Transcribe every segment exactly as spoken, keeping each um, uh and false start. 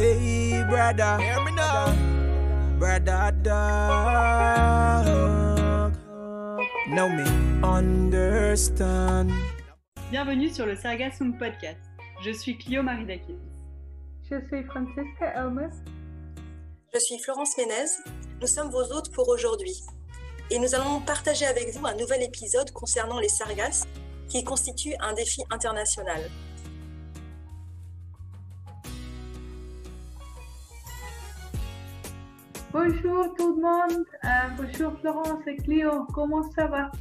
Hey, brother. Hear me now. Brother dog. Know me. Understand. Bienvenue sur le Sargasses Podcast. Je suis Clio Marie Dachiez. Je suis Francesca Helmus. Je suis Florence Menez. Nous sommes vos hôtes pour aujourd'hui. Et nous allons partager avec vous un nouvel épisode concernant les sargasses qui constituent un défi international. Bonjour tout le monde, euh, bonjour Florence et Cléo, comment ça va?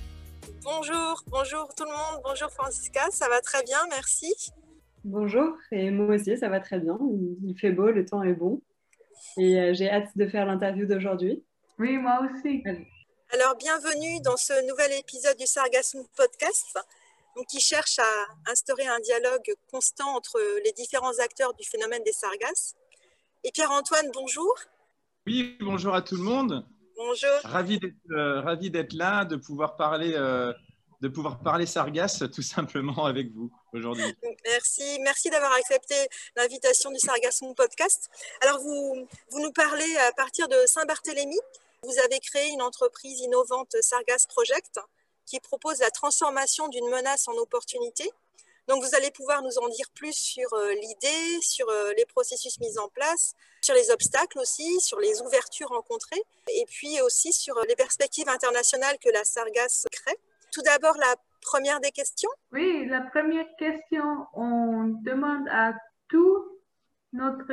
Bonjour, bonjour tout le monde, bonjour Francesca, ça va très bien, merci. Bonjour, et moi aussi ça va très bien, il fait beau, le temps est bon et euh, j'ai hâte de faire l'interview d'aujourd'hui. Oui, moi aussi. Alors bienvenue dans ce nouvel épisode du Sargasses Podcast qui cherche à instaurer un dialogue constant entre les différents acteurs du phénomène des sargasses. Et Pierre-Antoine, bonjour. Oui, bonjour à tout le monde. Bonjour. Ravi d'être, euh, ravi d'être là, de pouvoir parler, euh, de pouvoir parler sargasses tout simplement avec vous aujourd'hui. Merci, merci d'avoir accepté l'invitation du Sargasses Podcast. Alors vous, vous nous parlez à partir de Saint-Barthélemy. Vous avez créé une entreprise innovante, Sargasse Project, qui propose la transformation d'une menace en opportunité. Donc, vous allez pouvoir nous en dire plus sur l'idée, sur les processus mis en place, sur les obstacles aussi, sur les ouvertures rencontrées, et puis aussi sur les perspectives internationales que la Sargasse crée. Tout d'abord, la première des questions. Oui, la première question, on demande à tous notre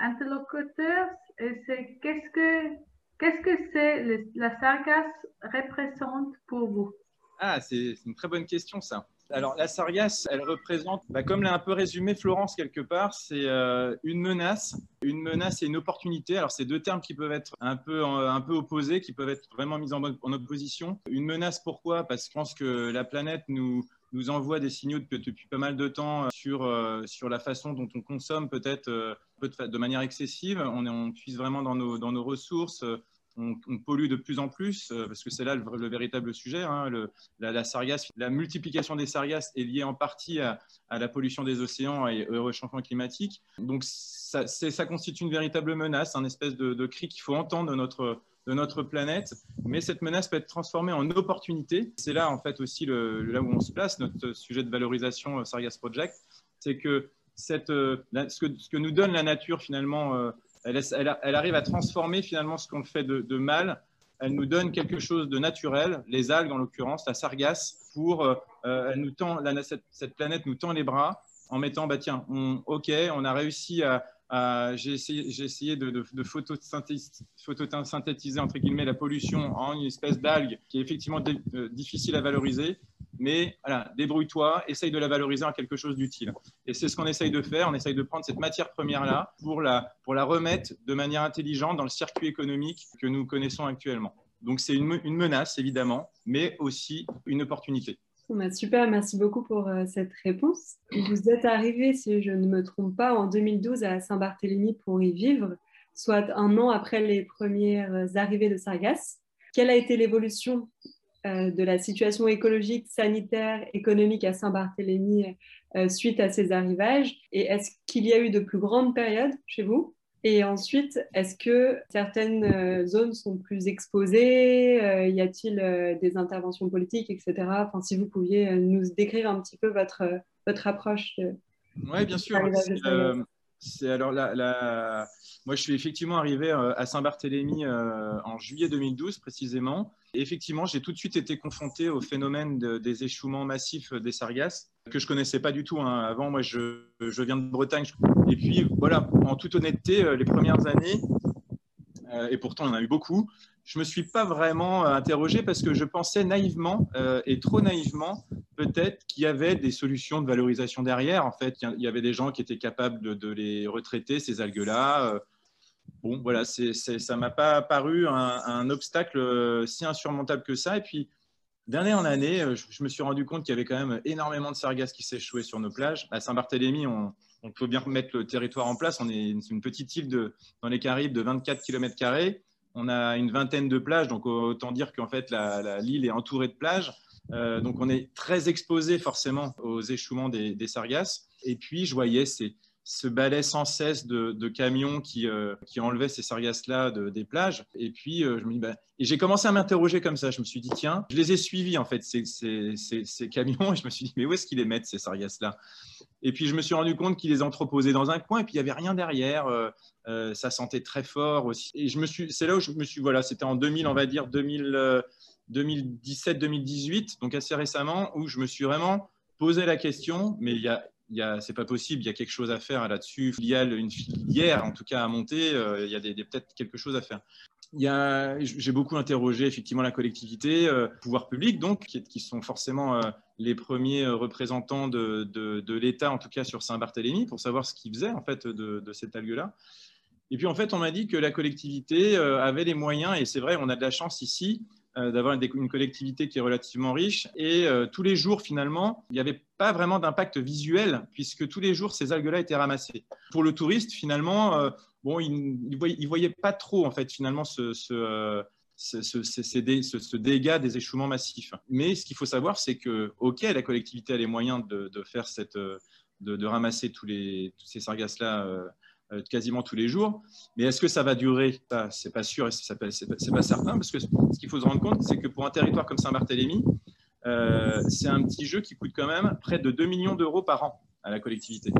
interlocuteur, c'est qu'est-ce que qu'est-ce que c'est la Sargasse représente pour vous? Ah, c'est, c'est une très bonne question, ça. Alors, la sargasse, elle représente, bah, comme l'a un peu résumé Florence quelque part, c'est euh, une menace, une menace et une opportunité. Alors, c'est deux termes qui peuvent être un peu, un peu opposés, qui peuvent être vraiment mis en, en opposition. Une menace, pourquoi ? Parce que je pense que la planète nous, nous envoie des signaux depuis, depuis pas mal de temps sur, euh, sur la façon dont on consomme peut-être euh, de manière excessive. On, on puise vraiment dans nos, dans nos ressources. On, on pollue de plus en plus, euh, parce que c'est là le, le véritable sujet. Hein, le, la, la, sargasse, la multiplication des sargasses est liée en partie à, à la pollution des océans et au réchauffement climatique. Donc, ça, c'est, ça constitue une véritable menace, un espèce de, de cri qu'il faut entendre de notre, de notre planète. Mais cette menace peut être transformée en opportunité. C'est là, en fait, aussi le, là où on se place, notre sujet de valorisation euh, Sargasse Project. C'est que, cette, euh, la, ce que ce que nous donne la nature, finalement, euh, Elle, elle, elle arrive à transformer finalement ce qu'on fait de, de mal. Elle nous donne quelque chose de naturel, les algues en l'occurrence, la sargasse, pour euh, elle nous tend, la, cette, cette planète nous tend les bras en mettant, bah tiens, on, ok, on a réussi à, à j'ai essayé, j'ai essayé de, de, de photosynthétiser, photosynthétiser entre guillemets la pollution en une espèce d'algue qui est effectivement d- euh, difficile à valoriser. Mais voilà, débrouille-toi, essaye de la valoriser en quelque chose d'utile. Et c'est ce qu'on essaye de faire, on essaye de prendre cette matière première-là pour la, pour la remettre de manière intelligente dans le circuit économique que nous connaissons actuellement. Donc c'est une, une menace évidemment, mais aussi une opportunité. Super, merci beaucoup pour euh, cette réponse. Vous êtes arrivé, si je ne me trompe pas, en deux mille douze à Saint-Barthélemy pour y vivre, soit un an après les premières arrivées de sargasses. Quelle a été l'évolution de la situation écologique, sanitaire, économique à Saint-Barthélemy euh, suite à ces arrivages? Et est-ce qu'il y a eu de plus grandes périodes chez vous? Et ensuite, est-ce que certaines euh, zones sont plus exposées? euh, Y a-t-il euh, des interventions politiques, et cetera. Enfin, si vous pouviez euh, nous décrire un petit peu votre, euh, votre approche. Euh, oui, bien sûr. C'est, euh, c'est alors la... la... Moi, je suis effectivement arrivé à Saint-Barthélemy en juillet deux mille douze, précisément. Et effectivement, j'ai tout de suite été confronté au phénomène de, des échouements massifs des sargasses, que je ne connaissais pas du tout. Hein. Avant, moi, je, je viens de Bretagne. Et puis, voilà, en toute honnêteté, les premières années, et pourtant, il y en a eu beaucoup, je ne me suis pas vraiment interrogé parce que je pensais naïvement, et trop naïvement, peut-être qu'il y avait des solutions de valorisation derrière. En fait, il y avait des gens qui étaient capables de, de les retraiter, ces algues-là. Bon, voilà, c'est, c'est, ça ne m'a pas paru un, un obstacle si insurmontable que ça. Et puis, d'année en année, je, je me suis rendu compte qu'il y avait quand même énormément de sargasses qui s'échouaient sur nos plages. À Saint-Barthélemy, on, on peut bien remettre le territoire en place. On est une, une petite île de, dans les Caraïbes de vingt-quatre kilomètres carrés. On a une vingtaine de plages, donc autant dire qu'en fait, la, la, l'île est entourée de plages. Euh, donc, on est très exposé forcément aux échouements des, des sargasses. Et puis, je voyais ces... ce balai sans cesse de, de camions qui, euh, qui enlevaient ces sargasses-là de, des plages. Et puis, euh, je me dis, bah, et j'ai commencé à m'interroger comme ça. Je me suis dit, tiens, je les ai suivis, en fait, ces, ces, ces, ces camions. Et je me suis dit, mais où est-ce qu'ils les mettent, ces sargasses-là? Et puis, je me suis rendu compte qu'ils les entreposaient dans un coin et puis il n'y avait rien derrière. Euh, euh, ça sentait très fort aussi. Et je me suis, c'est là où je me suis, voilà, c'était en deux mille, on va dire, deux mille dix-sept deux mille dix-huit, donc assez récemment, où je me suis vraiment posé la question, mais il y a c'est pas possible, il y a quelque chose à faire là-dessus. Il y a une filière, en tout cas, à monter. Euh, il y a des, des, peut-être quelque chose à faire. J'ai beaucoup interrogé, effectivement, la collectivité, euh, pouvoir public, donc, qui, qui sont forcément euh, les premiers représentants de, de, de l'État, en tout cas sur Saint-Barthélemy, pour savoir ce qu'ils faisaient, en fait, de, de cette algue-là. Et puis, en fait, on m'a dit que la collectivité euh, avait les moyens, et c'est vrai, on a de la chance ici, d'avoir une collectivité qui est relativement riche. Et euh, tous les jours, finalement, il n'y avait pas vraiment d'impact visuel, puisque tous les jours, ces algues-là étaient ramassées. Pour le touriste, finalement, euh, bon, il ne voyait, voyait pas trop, en fait, finalement, ce, ce, euh, ce, ce, ce, dé, ce, ce dégât des échouements massifs. Mais ce qu'il faut savoir, c'est que, OK, la collectivité a les moyens de, de, faire cette, de, de ramasser tous, les, tous ces sargasses-là euh, quasiment tous les jours, mais est-ce que ça va durer? C'est pas sûr, c'est pas, pas certain, parce que ce qu'il faut se rendre compte, c'est que pour un territoire comme Saint-Barthélemy, euh, c'est un petit jeu qui coûte quand même près de deux millions d'euros par an à la collectivité.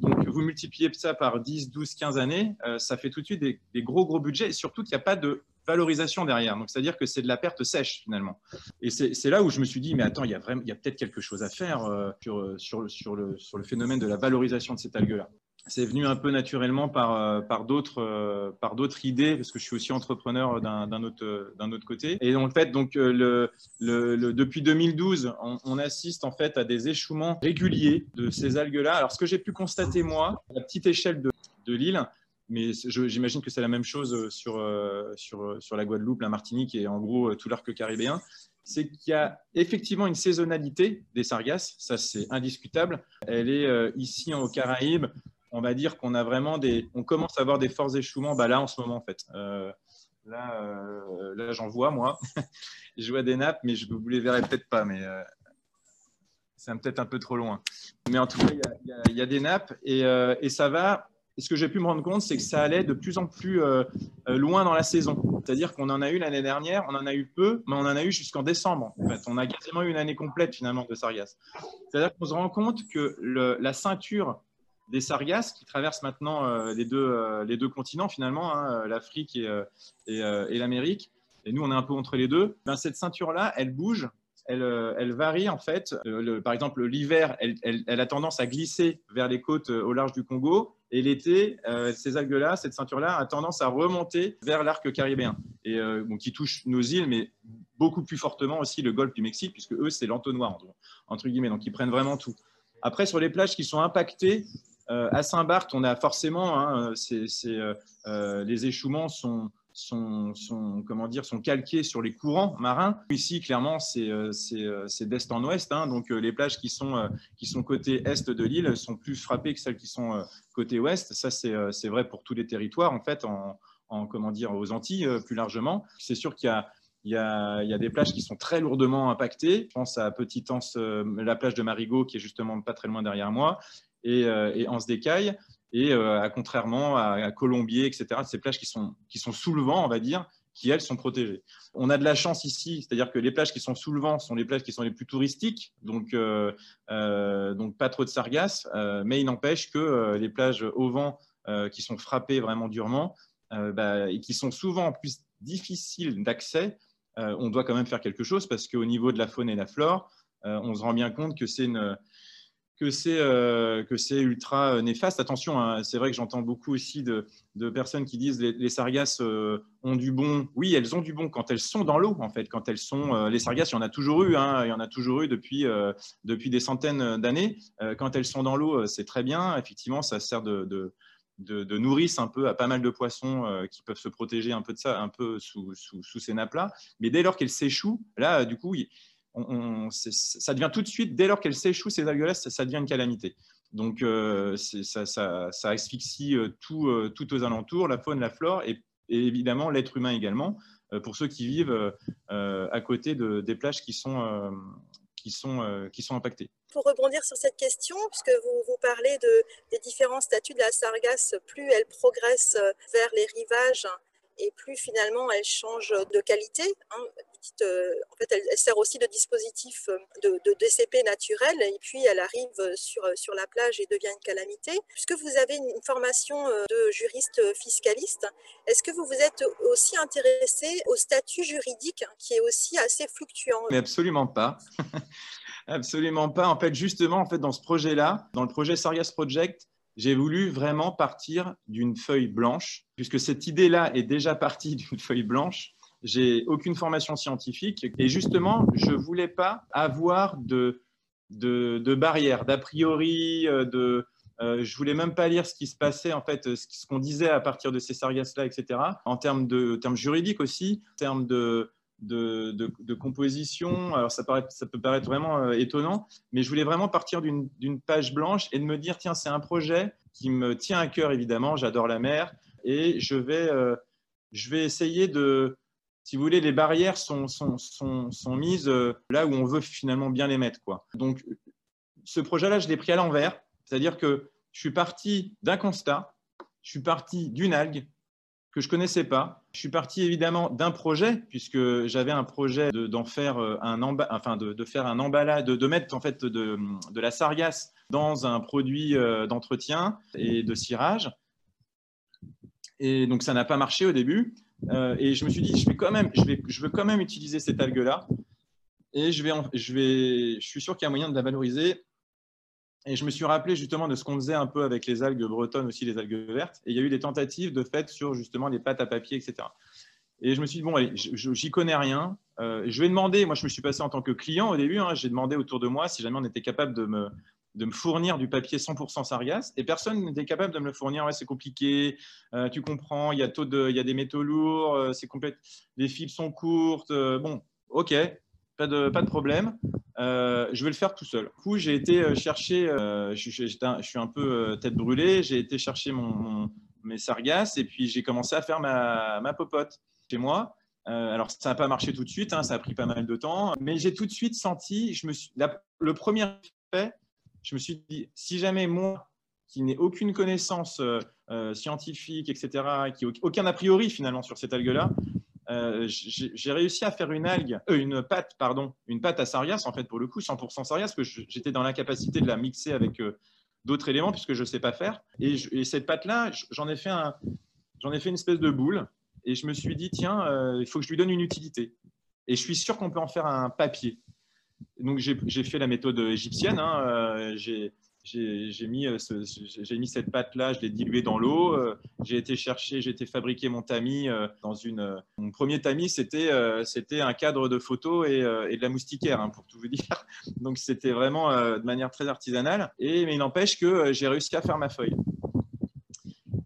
Donc vous multipliez ça par dix, douze, quinze années, euh, ça fait tout de suite des, des gros gros budgets, et surtout qu'il n'y a pas de valorisation derrière, donc c'est-à-dire que c'est de la perte sèche finalement. Et c'est là où je me suis dit, mais attends, il y a, a peut-être quelque chose à faire euh, sur, sur, sur, le, sur le phénomène de la valorisation de cette algue-là. C'est venu un peu naturellement par, par d'autres par d'autres idées, parce que je suis aussi entrepreneur d'un autre, d'un autre côté. Et en fait, donc, le, le, le, depuis deux mille douze, on, on assiste en fait à des échouements réguliers de ces algues-là. Alors, ce que j'ai pu constater, moi, à la petite échelle de, de l'île, mais j'imagine que c'est la même chose sur, sur, sur la Guadeloupe, la Martinique et en gros tout l'arc caribéen, c'est qu'il y a effectivement une saisonnalité des sargasses, ça c'est indiscutable. Elle est euh, ici aux Caraïbes, on va dire qu'on a vraiment des, on commence à avoir des forts échouements, bah là en ce moment en fait. Euh, là, euh, là j'en vois moi, je vois des nappes, mais je vous les verrai peut-être pas, mais euh, c'est peut-être un peu trop loin. Mais en tout cas, il y, y, y a des nappes et, euh, et ça va. Et ce que j'ai pu me rendre compte, c'est que ça allait de plus en plus euh, loin dans la saison. C'est-à-dire qu'on en a eu l'année dernière, on en a eu peu, mais on en a eu jusqu'en décembre. En fait. On a quasiment eu une année complète, finalement, de sargasses. C'est-à-dire qu'on se rend compte que le, la ceinture des sargasses, qui traverse maintenant euh, les, deux, euh, les deux continents, finalement, hein, l'Afrique et, euh, et, euh, et l'Amérique, et nous, on est un peu entre les deux, ben, cette ceinture-là, elle bouge. Elle, elle varie en fait. Le, le, par exemple, l'hiver, elle, elle, elle a tendance à glisser vers les côtes au large du Congo. Et l'été, euh, ces algues-là, cette ceinture-là, a tendance à remonter vers l'arc caribéen. Et euh, bon, qui touche nos îles, mais beaucoup plus fortement aussi le golfe du Mexique, puisque eux, c'est l'entonnoir, entre, entre guillemets. Donc, ils prennent vraiment tout. Après, sur les plages qui sont impactées, euh, à Saint-Barth, on a forcément, hein, c'est, c'est, euh, les échouements sont... Sont, sont, comment dire, sont calqués sur les courants marins. Ici, clairement, c'est d'est en ouest. Hein, donc, les plages qui sont, qui sont côté est de l'île sont plus frappées que celles qui sont côté ouest. Ça, c'est vrai pour tous les territoires, en fait, en, en, comment dire, aux Antilles, plus largement. C'est sûr qu'il y a Il y, a, il y a des plages qui sont très lourdement impactées. Je pense à Petit-Anse, la plage de Marigot, qui est justement pas très loin derrière moi, et, et Anse-des-Cailles, et à, contrairement à, à Colombier, et cetera, ces plages qui sont, qui sont sous le vent, on va dire, qui, elles, sont protégées. On a de la chance ici, c'est-à-dire que les plages qui sont sous le vent sont les plages qui sont les plus touristiques, donc, euh, euh, donc pas trop de sargasses, euh, mais il n'empêche que euh, les plages au vent euh, qui sont frappées vraiment durement euh, bah, et qui sont souvent en plus difficiles d'accès, Euh, on doit quand même faire quelque chose parce qu'au niveau de la faune et la flore, euh, on se rend bien compte que c'est une... que c'est euh, ultra néfaste. Attention, hein, c'est vrai que j'entends beaucoup aussi de, de personnes qui disent les, les sargasses euh, ont du bon. Oui, elles ont du bon quand elles sont dans l'eau, en fait. Quand elles sont, euh, les sargasses, il y en a toujours eu, hein, il y en a toujours eu depuis, euh, depuis des centaines d'années. Euh, quand elles sont dans l'eau, c'est très bien. Effectivement, ça sert de... de De, de nourrice un peu à pas mal de poissons euh, qui peuvent se protéger un peu de ça, un peu sous, sous, sous ces nappes-là. Mais dès lors qu'elles s'échouent, là, du coup, on, on, ça devient tout de suite, dès lors qu'elles s'échouent, ces algues-là, ça, ça devient une calamité. Donc, euh, ça, ça, ça asphyxie tout, euh, tout aux alentours, la faune, la flore et, et évidemment l'être humain également, euh, pour ceux qui vivent euh, à côté de, des plages qui sont, euh, qui sont, euh, qui sont impactés. Pour rebondir sur cette question, puisque vous, vous parlez de, des différents statuts de la sargasse, plus elle progresse vers les rivages et plus finalement elle change de qualité. Hein. Petite, euh, en fait, elle, elle sert aussi de dispositif de, de D C P naturel et puis elle arrive sur, sur la plage et devient une calamité. Puisque vous avez une, une formation de juriste fiscaliste, est-ce que vous vous êtes aussi intéressé au statut juridique qui est aussi assez fluctuant? Mais absolument pas. Absolument pas. En fait, justement, en fait, dans ce projet-là, dans le projet Sargasse Project, j'ai voulu vraiment partir d'une feuille blanche, puisque cette idée-là est déjà partie d'une feuille blanche. J'ai aucune formation scientifique et justement, je ne voulais pas avoir de, de, de barrières, d'a priori, de, euh, je ne voulais même pas lire ce qui se passait, en fait, ce qu'on disait à partir de ces sargasses-là, et cetera. En termes, de, termes juridiques aussi, en termes de... De, de, de composition, alors ça, paraît, ça peut paraître vraiment euh, étonnant, mais je voulais vraiment partir d'une page blanche et de me dire, tiens, c'est un projet qui me tient à cœur, évidemment, j'adore la mer, et je vais, euh, je vais essayer de, si vous voulez, les barrières sont, sont, sont, sont mises euh, là où on veut finalement bien les mettre, quoi. Donc, ce projet-là, je l'ai pris à l'envers, c'est-à-dire que je suis parti d'un constat, je suis parti d'une algue, que je ne connaissais pas. Je suis parti évidemment d'un projet, puisque j'avais un projet de, d'en faire un emballage, enfin de, de faire un emballage, de, de mettre en fait de, de la sargasse dans un produit d'entretien et de cirage. Et donc ça n'a pas marché au début. Euh, et je me suis dit, je vais quand même, je vais, je veux quand même utiliser cette algue-là. Et je vais, en, je vais, je suis sûr qu'il y a moyen de la valoriser. Et je me suis rappelé justement de ce qu'on faisait un peu avec les algues bretonnes, aussi les algues vertes. Et il y a eu des tentatives de fait sur justement les pâtes à papier, et cetera. Et je me suis dit, bon, allez, j'y connais rien. Euh, je vais demander, moi je me suis passé en tant que client au début, hein, j'ai demandé autour de moi si jamais on était capable de me, de me fournir du papier cent pour cent sargasse. Et personne n'était capable de me le fournir. Ouais, c'est compliqué, euh, tu comprends, il y a taux de, il y a des métaux lourds, euh, c'est complet, les fils sont courtes. Euh, bon, ok, pas de, pas de problème. Euh, je vais le faire tout seul. Du coup, j'ai été chercher, euh, je, je, je suis un peu tête brûlée, j'ai été chercher mon, mon, mes sargasses et puis j'ai commencé à faire ma, ma popote chez moi. Euh, alors, ça n'a pas marché tout de suite, hein, ça a pris pas mal de temps, mais j'ai tout de suite senti, je me suis, la, le premier fait, je me suis dit, si jamais moi, qui n'ai aucune connaissance euh, scientifique, et cetera, qui aucun a priori finalement sur cette algue-là, Euh, j'ai réussi à faire une algue, euh, une pâte, pardon, une pâte à sargasse en fait pour le coup, cent pour cent sargasse, parce que j'étais dans l'incapacité de la mixer avec euh, d'autres éléments puisque je ne sais pas faire. Et, je, et cette pâte-là, j'en ai fait un, j'en ai fait une espèce de boule et je me suis dit tiens, euh, il faut que je lui donne une utilité. Et je suis sûr qu'on peut en faire un papier. Donc j'ai fait la méthode égyptienne. Hein, euh, j'ai J'ai mis, ce, mis cette pâte-là, je l'ai diluée dans l'eau, euh, j'ai été chercher, j'ai été fabriquer mon tamis euh, dans une... Euh, mon premier tamis, c'était euh, un cadre de photo et, euh, et de la moustiquaire, hein, pour tout vous dire. Donc, c'était vraiment euh, de manière très artisanale. Et, mais il n'empêche que euh, j'ai réussi à faire ma feuille.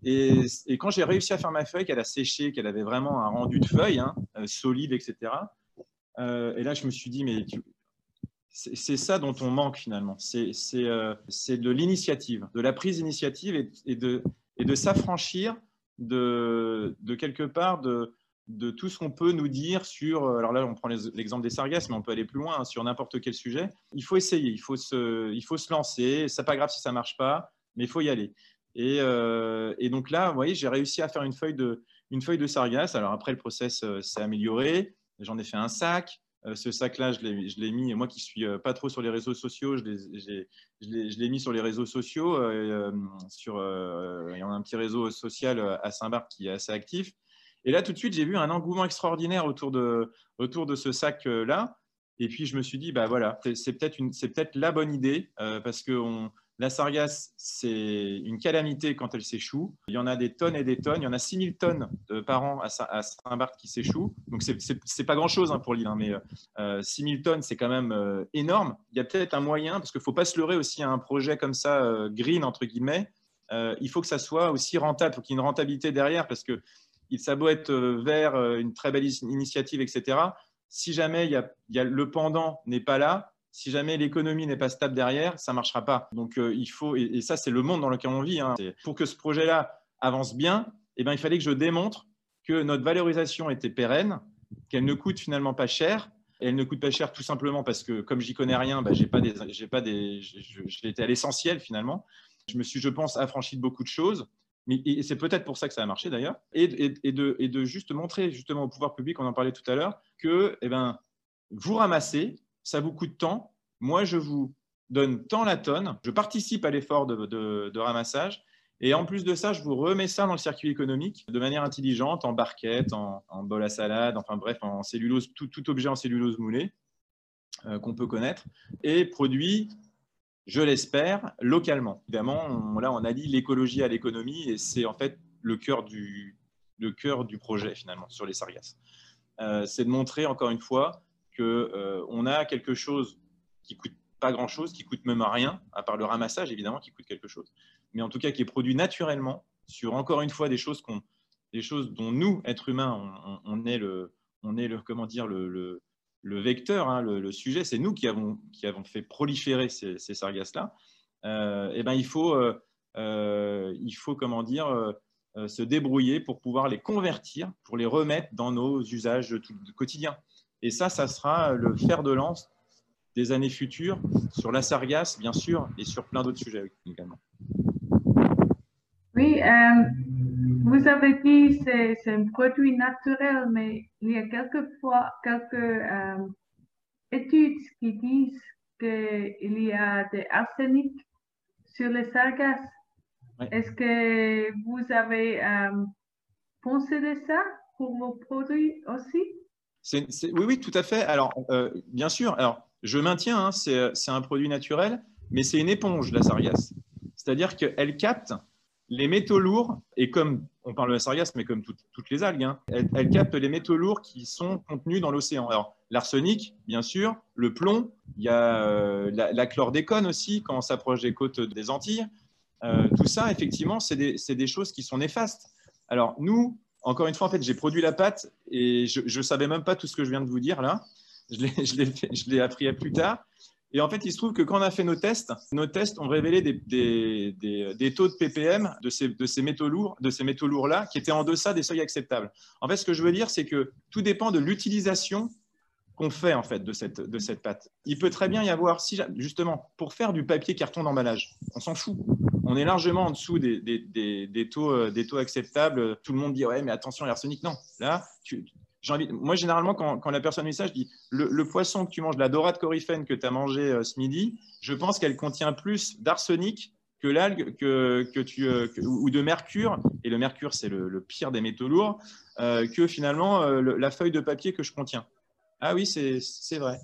Et, et quand j'ai réussi à faire ma feuille, qu'elle a séché, qu'elle avait vraiment un rendu de feuille, hein, euh, solide, et cetera. Euh, et là, je me suis dit, mais... Tu, c'est ça dont on manque finalement, c'est euh, de l'initiative, de la prise d'initiative et, et de, et de s'affranchir de, de quelque part de, de tout ce qu'on peut nous dire sur, alors là on prend l'exemple des sargasses, mais on peut aller plus loin, hein, sur n'importe quel sujet. Il faut essayer, il faut se, il faut se lancer, c'est pas grave si ça ne marche pas, mais il faut y aller. Et, euh, et donc là, vous voyez, j'ai réussi à faire une feuille de, une feuille de sargasses, alors après le process euh, s'est amélioré, j'en ai fait un sac. Euh, ce sac-là, je l'ai mis, moi qui ne suis euh, pas trop sur les réseaux sociaux, je l'ai mis sur les réseaux sociaux. Euh, sur, euh, il y en a un petit réseau social à Saint-Barth qui est assez actif. Et là, tout de suite, j'ai vu un engouement extraordinaire autour de, autour de ce sac-là. Et puis, je me suis dit, bah voilà, c'est peut-être peut la bonne idée euh, parce que on, la sargasse, c'est une calamité quand elle s'échoue. Il y en a des tonnes et des tonnes. Il y en a six mille tonnes par an à Saint-Barth qui s'échouent. Donc, ce n'est pas grand-chose pour l'île, hein, mais euh, six mille tonnes, c'est quand même euh, énorme. Il y a peut-être un moyen, parce qu'il ne faut pas se leurrer aussi à un projet comme ça, euh, green, entre guillemets. Euh, il faut que ça soit aussi rentable, il faut qu'il y ait une rentabilité derrière, parce que ça doit être vert, une très belle initiative, et cetera. Si jamais il y a, il y a, le pendant n'est pas là, si jamais l'économie n'est pas stable derrière, ça ne marchera pas. Donc, euh, il faut, et, et ça, c'est le monde dans lequel on vit. Hein. Pour que ce projet-là avance bien, eh ben, il fallait que je démontre que notre valorisation était pérenne, qu'elle ne coûte finalement pas cher, Elle ne coûte pas cher tout simplement parce que comme j'y connais rien, bah, j'ai pas des, j'ai pas des, j'ai été à l'essentiel finalement. Je me suis, je pense, affranchi de beaucoup de choses. Mais, et c'est peut-être pour ça que ça a marché d'ailleurs. Et, et, et, de, et de juste montrer justement au pouvoir public, on en parlait tout à l'heure, que eh ben, vous ramassez, ça vous coûte tant. Moi, je vous donne tant la tonne. Je participe à l'effort de, de, de ramassage. Et en plus de ça, je vous remets ça dans le circuit économique de manière intelligente, en barquette, en, en bol à salade, enfin bref, en cellulose, tout, tout objet en cellulose moulée euh, qu'on peut connaître, et produit, je l'espère, localement. Évidemment, on, là, on allie l'écologie à l'économie et c'est en fait le cœur du, le cœur du projet finalement sur les sargasses. Euh, c'est de montrer encore une fois qu'on euh, a quelque chose qui coûte pas grand-chose, qui coûte même rien, à part le ramassage évidemment qui coûte quelque chose, mais en tout cas qui est produit naturellement sur, encore une fois, des choses, qu'on, des choses dont nous, êtres humains, on, on est le, on est le, comment dire, le, le, le vecteur, hein, le, le sujet. C'est nous qui avons, qui avons fait proliférer ces, ces sargasses-là. Euh, et ben, il faut, euh, euh, il faut comment dire, euh, se débrouiller pour pouvoir les convertir, pour les remettre dans nos usages tout, quotidiens. Et ça, ça sera le fer de lance des années futures sur la sargasse, bien sûr, et sur plein d'autres sujets également. Oui, euh, vous avez dit que c'est un produit naturel, mais il y a quelquefois quelques euh, études qui disent qu'il y a de l'arsenic sur les sargasses. Oui. Est-ce que vous avez euh, pensé de ça pour vos produits aussi? c'est, c'est, Oui, oui, tout à fait. Alors, euh, bien sûr, alors, je maintiens, hein, c'est un produit naturel, mais c'est une éponge, la sargasse. C'est-à-dire qu'elle capte les métaux lourds, et comme on parle de la sargasse, mais comme tout, toutes les algues, hein, elles, elles captent les métaux lourds qui sont contenus dans l'océan. Alors, l'arsenic, bien sûr, le plomb, il y a euh, la, la chlordécone aussi, quand on s'approche des côtes des Antilles. Euh, tout ça, effectivement, c'est des, des choses qui sont néfastes. Alors, nous, encore une fois, en fait, j'ai produit la pâte et je ne savais même pas tout ce que je viens de vous dire là. Je l'ai appris à plus tard. Et en fait, il se trouve que quand on a fait nos tests, nos tests ont révélé des, des, des, des taux de P P M de ces, de ces métaux lourds, de ces métaux lourds-là, qui étaient en deçà des seuils acceptables. En fait, ce que je veux dire, c'est que tout dépend de l'utilisation qu'on fait en fait de cette, de cette pâte. Il peut très bien y avoir, si, justement, pour faire du papier carton d'emballage, on s'en fout. On est largement en dessous des, des, des, des, taux, des taux acceptables. Tout le monde dit « ouais, mais attention, l'arsenic, non ». Là, tu... Envie, moi, généralement, quand, quand la personne dit ça, je dis le, le poisson que tu manges, la dorade coryphène que tu as mangé euh, ce midi, je pense qu'elle contient plus d'arsenic que l'algue que, que tu, euh, que, ou de mercure, et le mercure, c'est le, le pire des métaux lourds, euh, que finalement euh, le, la feuille de papier que je contiens. Ah oui, c'est vrai.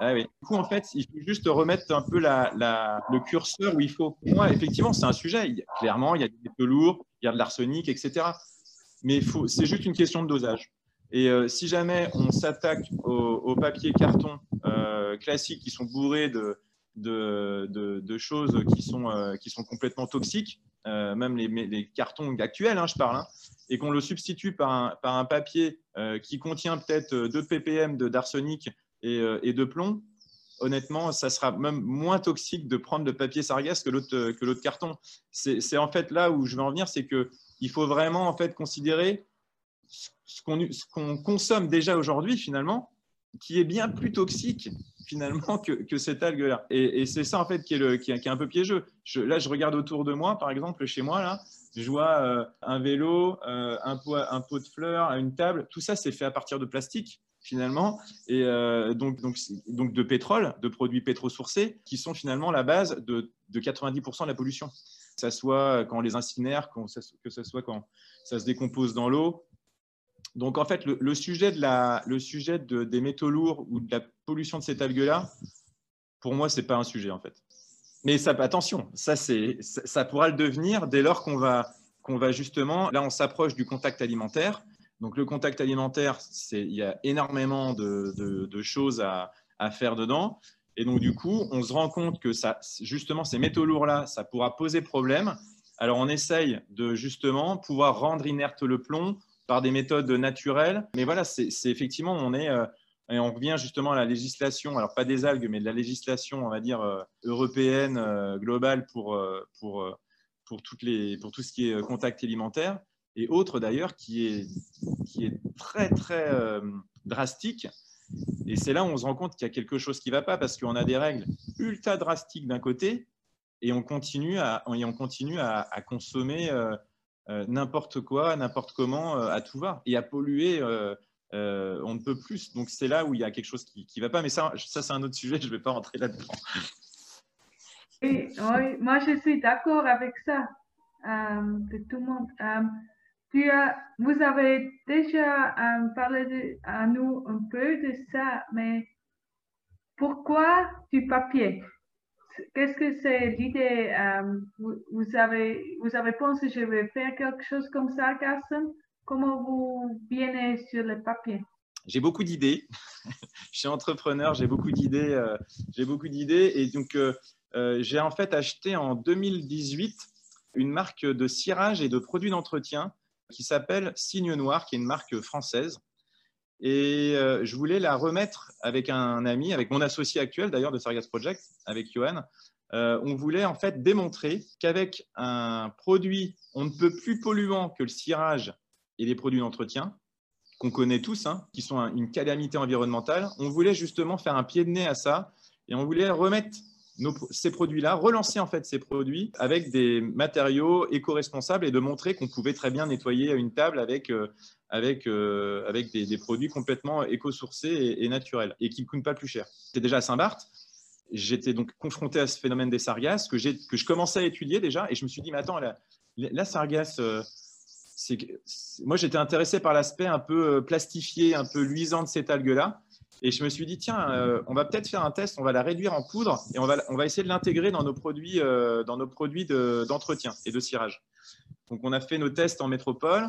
Ah oui. Du coup, en fait, il faut juste remettre un peu la, la, le curseur où il faut. Moi, effectivement, c'est un sujet. Il, clairement, il y a des métaux lourds, il y a de l'arsenic, et cetera. Mais c'est juste une question de dosage. Et euh, si jamais on s'attaque aux, aux papiers cartons euh, classiques qui sont bourrés de, de, de, de choses qui sont, euh, qui sont complètement toxiques, euh, même les, les cartons actuels, hein, je parle, hein, et qu'on le substitue par un, par un papier euh, qui contient peut-être deux P P M d'arsenic et, euh, et de plomb, honnêtement, ça sera même moins toxique de prendre le papier sargasse que l'autre carton. C'est en fait là où je veux en venir, c'est qu'il faut vraiment en fait considérer ce qu'on qu'on consomme déjà aujourd'hui finalement, qui est bien plus toxique finalement que, que cette algue-là. Et, et c'est ça en fait qui est, le, qui est, qui est un peu piégeux. Je, là, je regarde autour de moi, par exemple, chez moi, là, je vois euh, un vélo, euh, un, pot, un pot de fleurs, une table, tout ça c'est fait à partir de plastique finalement, et euh, donc, donc, donc de pétrole, de produits pétro-sourcés qui sont finalement la base de, de quatre-vingt-dix pour cent de la pollution. Que ce soit quand on les incinère, que ce soit quand ça se décompose dans l'eau. Donc, en fait, le, le sujet, de la, le sujet de, des métaux lourds ou de la pollution de cette algue-là, pour moi, ce n'est pas un sujet, en fait. Mais ça, attention, ça, ça, ça pourra le devenir dès lors qu'on va, qu'on va justement… Là, on s'approche du contact alimentaire. Donc, le contact alimentaire, il y a énormément de, de, de choses à, à faire dedans. Et donc, du coup, on se rend compte que ça, justement, ces métaux lourds-là, ça pourra poser problème. Alors, on essaye de justement pouvoir rendre inerte le plomb par des méthodes naturelles. Mais voilà, c'est effectivement, on est, euh, et on revient justement à la législation, alors pas des algues, mais de la législation, on va dire, euh, européenne, euh, globale pour, euh, pour, euh, pour, toutes les, pour tout ce qui est contact alimentaire, et autres d'ailleurs, qui est, qui est très, très euh, drastique, Et c'est là où on se rend compte qu'il y a quelque chose qui ne va pas, parce qu'on a des règles ultra drastiques d'un côté et on continue à, et on continue à, à consommer euh, euh, n'importe quoi, n'importe comment, euh, à tout va, et à polluer. Euh, Euh, on ne peut plus. Donc c'est là où il y a quelque chose qui ne va pas, mais ça, ça c'est un autre sujet, je ne vais pas rentrer là-dedans. Oui, oui, moi je suis d'accord avec ça, euh, de tout le monde. Euh, tu as, vous avez déjà euh, parlé de, à nous un peu de ça, mais pourquoi du papier? Qu'est-ce que c'est l'idée? euh, vous, vous, avez, vous avez pensé, je vais faire quelque chose comme ça, Carson? Comment vous venez sur le papier? J'ai beaucoup d'idées. Je suis entrepreneur, j'ai beaucoup d'idées. Euh, j'ai beaucoup d'idées. Et donc, euh, euh, j'ai en fait acheté en deux mille dix-huit une marque de cirage et de produits d'entretien qui s'appelle Signes Noirs, qui est une marque française. Et euh, je voulais la remettre avec un ami, avec mon associé actuel d'ailleurs de Sargasse Project, avec Johan. Euh, on voulait en fait démontrer qu'avec un produit on ne peut plus polluant que le cirage et les produits d'entretien, qu'on connaît tous, hein, qui sont un, une calamité environnementale. On voulait justement faire un pied de nez à ça, et on voulait remettre nos, ces produits-là, relancer en fait ces produits avec des matériaux éco-responsables, et de montrer qu'on pouvait très bien nettoyer une table avec, euh, avec, euh, avec des, des produits complètement éco-sourcés et, et naturels, et qui ne coûtent pas plus cher. J'étais déjà à Saint-Barth, j'étais donc confronté à ce phénomène des sargasses, que, que je commençais à étudier déjà, et je me suis dit, mais attends, la, la sargasse... Euh, moi, j'étais intéressé par l'aspect un peu plastifié, un peu luisant de cette algue-là. Et je me suis dit, tiens, euh, on va peut-être faire un test, on va la réduire en poudre et on va, on va essayer de l'intégrer dans nos produits, euh, dans nos produits d'entretien de, et de cirage. Donc, on a fait nos tests en métropole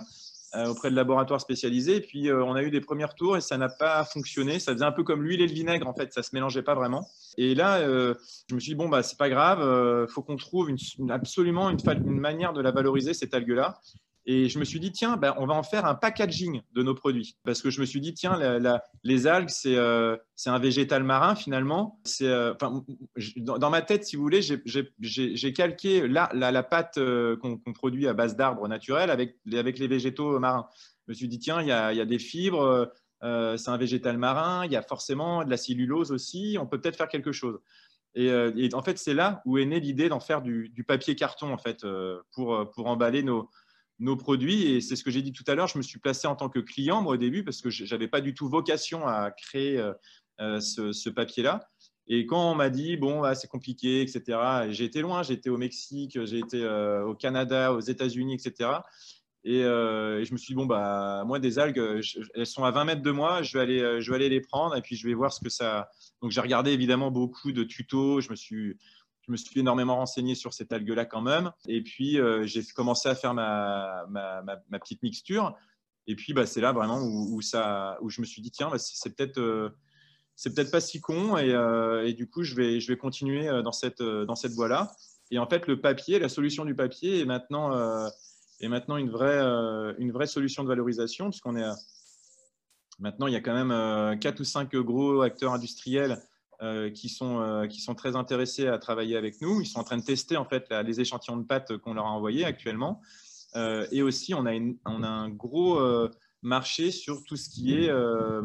euh, auprès de laboratoires spécialisés. Et puis, euh, on a eu des premiers retours et ça n'a pas fonctionné. Ça faisait un peu comme l'huile et le vinaigre, en fait. Ça ne se mélangeait pas vraiment. Et là, euh, je me suis dit, bon, bah, c'est pas grave. Il euh, faut qu'on trouve une, une, absolument une, une manière de la valoriser, cette algue-là. Et je me suis dit, tiens, ben, on va en faire un packaging de nos produits. Parce que je me suis dit, tiens, la, la, les algues, c'est euh, un végétal marin, finalement. Euh, enfin, dans, dans ma tête, si vous voulez, j'ai calqué la, la, la pâte euh, qu'on qu'on produit à base d'arbres naturels avec, avec les végétaux marins. Je me suis dit, tiens, il y a, y a des fibres, euh, c'est un végétal marin, il y a forcément de la cellulose aussi, on peut peut-être faire quelque chose. Et, euh, et en fait, c'est là où est née l'idée d'en faire du, du papier carton, en fait, euh, pour, pour emballer nos... nos produits. Et c'est ce que j'ai dit tout à l'heure, je me suis placé en tant que client, moi, au début, parce que je n'avais pas du tout vocation à créer euh, ce, ce papier-là. Et quand on m'a dit, bon, ah, c'est compliqué, et cetera, et j'ai été loin, j'ai été au Mexique, j'ai été euh, au Canada, aux États-Unis, et cetera. Et, euh, et je me suis dit, bon, bah, moi, des algues, je, elles sont à vingt mètres de moi, je vais, aller, je vais aller les prendre et puis je vais voir ce que ça… Donc, j'ai regardé évidemment beaucoup de tutos, je me suis… Je me suis énormément renseigné sur cette algue-là quand même. Et puis, euh, j'ai commencé à faire ma, ma, ma, ma petite mixture. Et puis, bah, c'est là vraiment où, où, ça, où je me suis dit, tiens, bah, c'est peut-être euh, peut-être pas si con. Et, euh, et du coup, je vais, je vais continuer dans cette, dans cette voie-là. Et en fait, le papier, la solution du papier est maintenant, euh, est maintenant une, vraie, euh, une vraie solution de valorisation. Puisqu'on est à... Maintenant, il y a quand même euh, quatre ou cinq gros acteurs industriels Euh, qui, sont, euh, qui sont très intéressés à travailler avec nous. Ils sont en train de tester en fait, la, les échantillons de pâte qu'on leur a envoyés actuellement. Euh, et aussi, on a, une, on a un gros euh, marché sur tout ce qui est euh,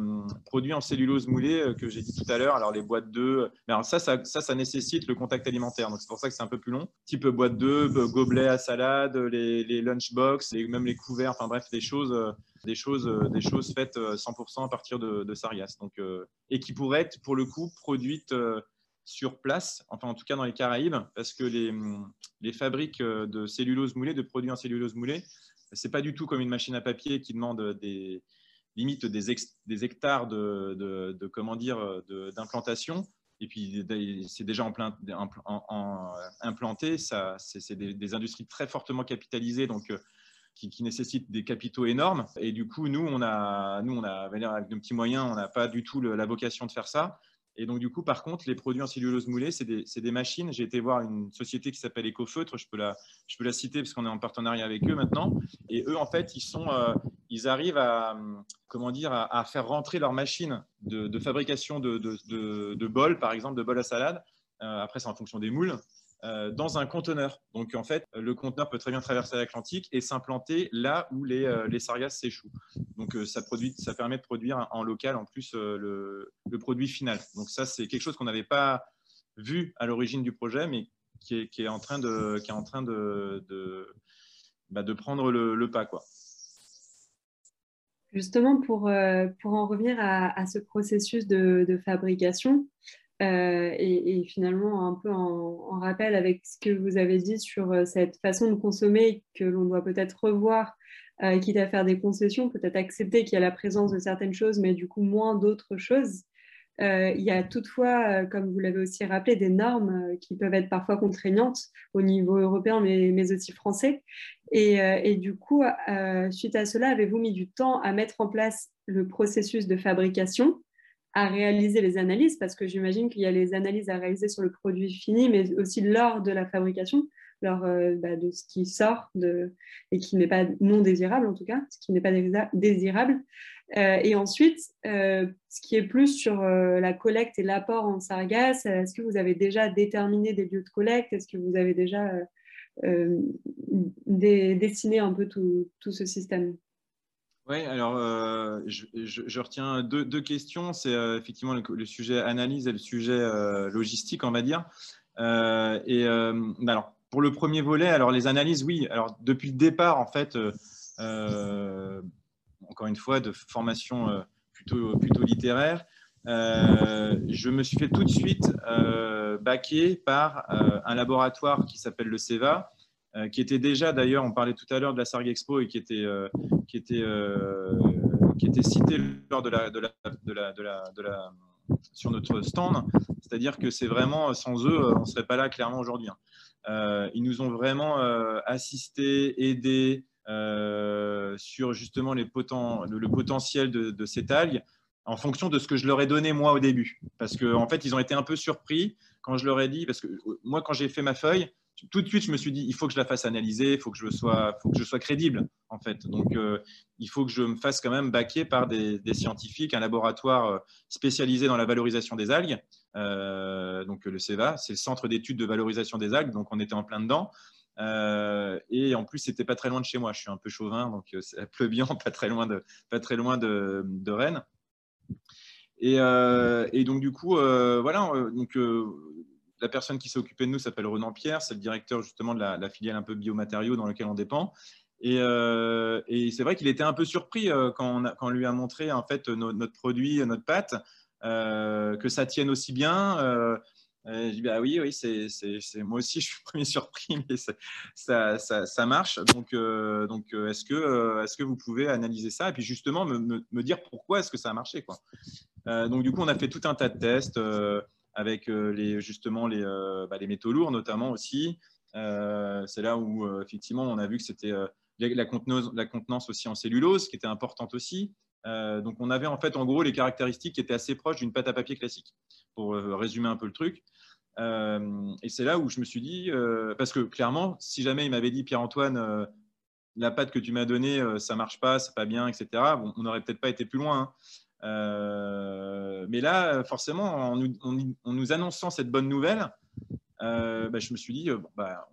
produit en cellulose moulée euh, que j'ai dit tout à l'heure. Alors, les boîtes d'œufs, mais alors ça, ça, ça, ça nécessite le contact alimentaire. Donc, c'est pour ça que c'est un peu plus long. Type boîte d'œufs, gobelets à salade, les, les lunchbox, les, même les couverts. Enfin bref, des choses... Euh, Des choses, des choses faites cent pour cent à partir de, de sargasses, donc, euh, et qui pourraient être, pour le coup, produites euh, sur place, enfin, en tout cas dans les Caraïbes, parce que les, les fabriques de cellulose moulée, de produits en cellulose moulée, ce n'est pas du tout comme une machine à papier qui demande des, limite des, ex, des hectares de, de, de, comment dire, d'implantation. Et puis, c'est déjà en plein, en, en, implanté. C'est des, des industries très fortement capitalisées, donc... Euh, Qui, qui nécessitent des capitaux énormes. Et du coup, nous, on a, nous, on a avec nos petits moyens, on n'a pas du tout le, la vocation de faire ça. Et donc, du coup, par contre, les produits en cellulose moulée, c'est des, des machines. J'ai été voir une société qui s'appelle Ecofeutre. Je peux la, je peux la citer parce qu'on est en partenariat avec eux maintenant. Et eux, en fait, ils, sont, euh, ils arrivent à, comment dire, à, à faire rentrer leurs machines de, de fabrication de, de, de, de bols, par exemple, de bols à salade. Euh, après, c'est en fonction des moules. euh, dans un conteneur. Donc, en fait, le conteneur peut très bien traverser l'Atlantique et s'implanter là où les, euh, les sargasses s'échouent. Donc, euh, ça, produit, ça permet de produire en local, en plus, euh, le, le produit final. Donc, ça, c'est quelque chose qu'on n'avait pas vu à l'origine du projet, mais qui est, qui est en train de, qui est en train de, de, bah, de prendre le, le pas, quoi. Justement, pour, euh, pour en revenir à, à ce processus de, de fabrication, euh, et, et finalement un peu en, en rappel avec ce que vous avez dit sur cette façon de consommer que l'on doit peut-être revoir, euh, quitte à faire des concessions, peut-être accepter qu'il y a la présence de certaines choses, mais du coup moins d'autres choses. Euh, il y a toutefois, comme vous l'avez aussi rappelé, des normes qui peuvent être parfois contraignantes au niveau européen, mais, mais aussi français. Et, euh, et du coup, euh, suite à cela, avez-vous mis du temps à mettre en place le processus de fabrication, à réaliser les analyses, parce que j'imagine qu'il y a les analyses à réaliser sur le produit fini, mais aussi lors de la fabrication, lors euh, bah, de ce qui sort de, et qui n'est pas non désirable en tout cas, ce qui n'est pas désirable. Euh, et ensuite, euh, ce qui est plus sur euh, la collecte et l'apport en sargasse, est-ce que vous avez déjà déterminé des lieux de collecte? Est-ce que vous avez déjà euh, euh, dé dessiné un peu tout, tout ce système? Oui, alors euh, je, je, je retiens deux, deux questions. C'est euh, effectivement le, le sujet analyse et le sujet euh, logistique, on va dire. Euh, et euh, alors, pour le premier volet, alors les analyses, oui. Alors depuis le départ, en fait, euh, encore une fois, de formation euh, plutôt, plutôt littéraire, euh, je me suis fait tout de suite euh, baquer par euh, un laboratoire qui s'appelle le CEVA, euh, qui était déjà, d'ailleurs, on parlait tout à l'heure de la Sarg Expo et qui était, euh, qui était, euh, qui était cité lors de la, de la, de la, de la, de la sur notre stand. C'est-à-dire que c'est vraiment, sans eux, on ne serait pas là clairement aujourd'hui. Hein. Euh, ils nous ont vraiment euh, assistés, aidés euh, sur justement les poten, le, le potentiel de, de ces algues en fonction de ce que je leur ai donné moi au début. Parce qu'en en fait, ils ont été un peu surpris quand je leur ai dit, parce que moi, quand j'ai fait ma feuille, tout de suite, je me suis dit, il faut que je la fasse analyser, il faut que je sois, faut que je sois crédible, en fait. Donc, euh, il faut que je me fasse quand même baquer par des, des scientifiques, un laboratoire spécialisé dans la valorisation des algues. Euh, donc, le CEVA, c'est le Centre d'études de valorisation des algues, donc on était en plein dedans. Euh, et en plus, c'était pas très loin de chez moi. Je suis un peu chauvin, donc c'est à Pleubian, pas très loin de, pas très loin de, de Rennes. Et, euh, et donc, du coup, euh, voilà. Donc, euh, la personne qui s'est occupée de nous s'appelle Renan Pierre, c'est le directeur justement de la, la filiale un peu biomatériaux dans laquelle on dépend. Et, euh, et c'est vrai qu'il était un peu surpris euh, quand, on a, quand on lui a montré en fait no, notre produit, notre pâte, euh, que ça tienne aussi bien. Euh, et je dis bah oui, oui, c'est moi aussi je suis premier surpris, mais ça, ça, ça marche. Donc, euh, donc est-ce que, euh, est-ce que vous pouvez analyser ça et puis justement me, me, me dire pourquoi est-ce que ça a marché, quoi. Euh, donc du coup on a fait tout un tas de tests. Euh, avec les, justement les, euh, bah, les métaux lourds notamment aussi. Euh, c'est là où, euh, effectivement, on a vu que c'était euh, la, contenance, la contenance aussi en cellulose, qui était importante aussi. Euh, donc, on avait en fait, en gros, les caractéristiques qui étaient assez proches d'une pâte à papier classique, pour euh, résumer un peu le truc. Euh, et c'est là où je me suis dit, euh, parce que clairement, si jamais il m'avait dit, Pierre-Antoine, euh, la pâte que tu m'as donnée, euh, ça ne marche pas, c'est pas bien, et cetera, bon, on n'aurait peut-être pas été plus loin, hein. Euh, mais là, forcément, en nous, en, en nous annonçant cette bonne nouvelle, euh, bah, je me suis dit, euh, bah,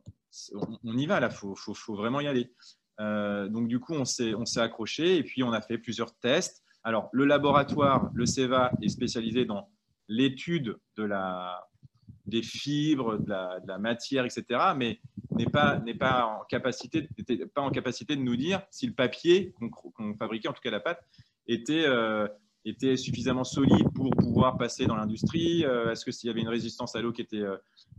on, on y va, là, il faut, faut, faut vraiment y aller. Euh, donc, du coup, on s'est accroché et puis on a fait plusieurs tests. Alors, le laboratoire, le CEVA, est spécialisé dans l'étude de la, des fibres, de la, de la matière, et cetera, mais n'est pas, n'est pas en capacité, n'était pas en capacité de nous dire si le papier qu'on qu'on fabriquait, en tout cas la pâte, était... Euh, était suffisamment solide pour pouvoir passer dans l'industrie? Est-ce que s'il y avait une résistance à l'eau qui était,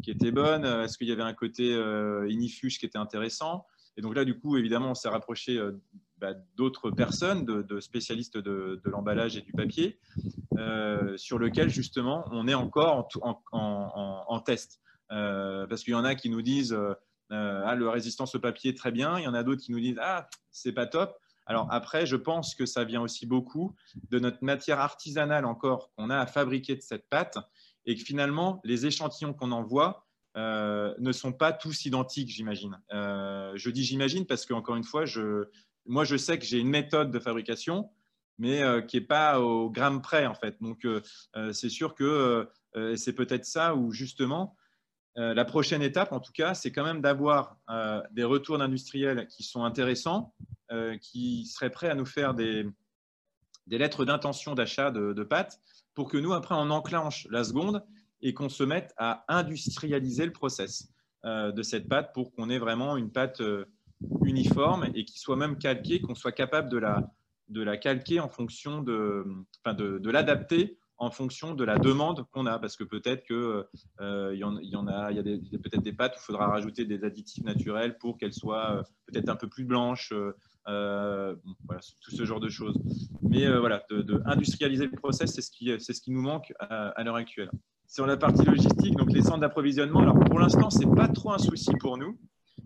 qui était bonne? Est-ce qu'il y avait un côté euh, inifuge qui était intéressant? Et donc là, du coup, évidemment, on s'est rapproché euh, bah, d'autres personnes, de, de spécialistes de, de l'emballage et du papier, euh, sur lequel, justement, on est encore en, en, en, en test. Euh, parce qu'il y en a qui nous disent euh, ah, la résistance au papier, très bien. Il y en a d'autres qui nous disent ah, c'est pas top. Alors après, je pense que ça vient aussi beaucoup de notre matière artisanale encore qu'on a à fabriquer de cette pâte et que finalement, les échantillons qu'on envoie euh, ne sont pas tous identiques, j'imagine. Euh, je dis j'imagine parce qu'encore une fois, je, moi je sais que j'ai une méthode de fabrication mais euh, qui n'est pas au gramme près en fait. Donc euh, c'est sûr que euh, c'est peut-être ça où justement, Euh, la prochaine étape, en tout cas, c'est quand même d'avoir euh, des retours d'industriels qui sont intéressants, euh, qui seraient prêts à nous faire des, des lettres d'intention d'achat de, de pâtes pour que nous, après, on enclenche la seconde et qu'on se mette à industrialiser le process euh, de cette pâte pour qu'on ait vraiment une pâte euh, uniforme et qui soit même calquée, qu'on soit capable de la, de la calquer en fonction de, enfin de, de l'adapter en fonction de la demande qu'on a, parce que peut-être que euh, il y en, il y en a, il y a des, peut-être des pâtes où il faudra rajouter des additifs naturels pour qu'elles soient euh, peut-être un peu plus blanches, euh, bon, voilà, tout ce genre de choses. Mais euh, voilà, de, de industrialiser le process, c'est ce qui, c'est ce qui nous manque à, à l'heure actuelle. Sur la partie logistique, donc les centres d'approvisionnement, alors pour l'instant, c'est pas trop un souci pour nous,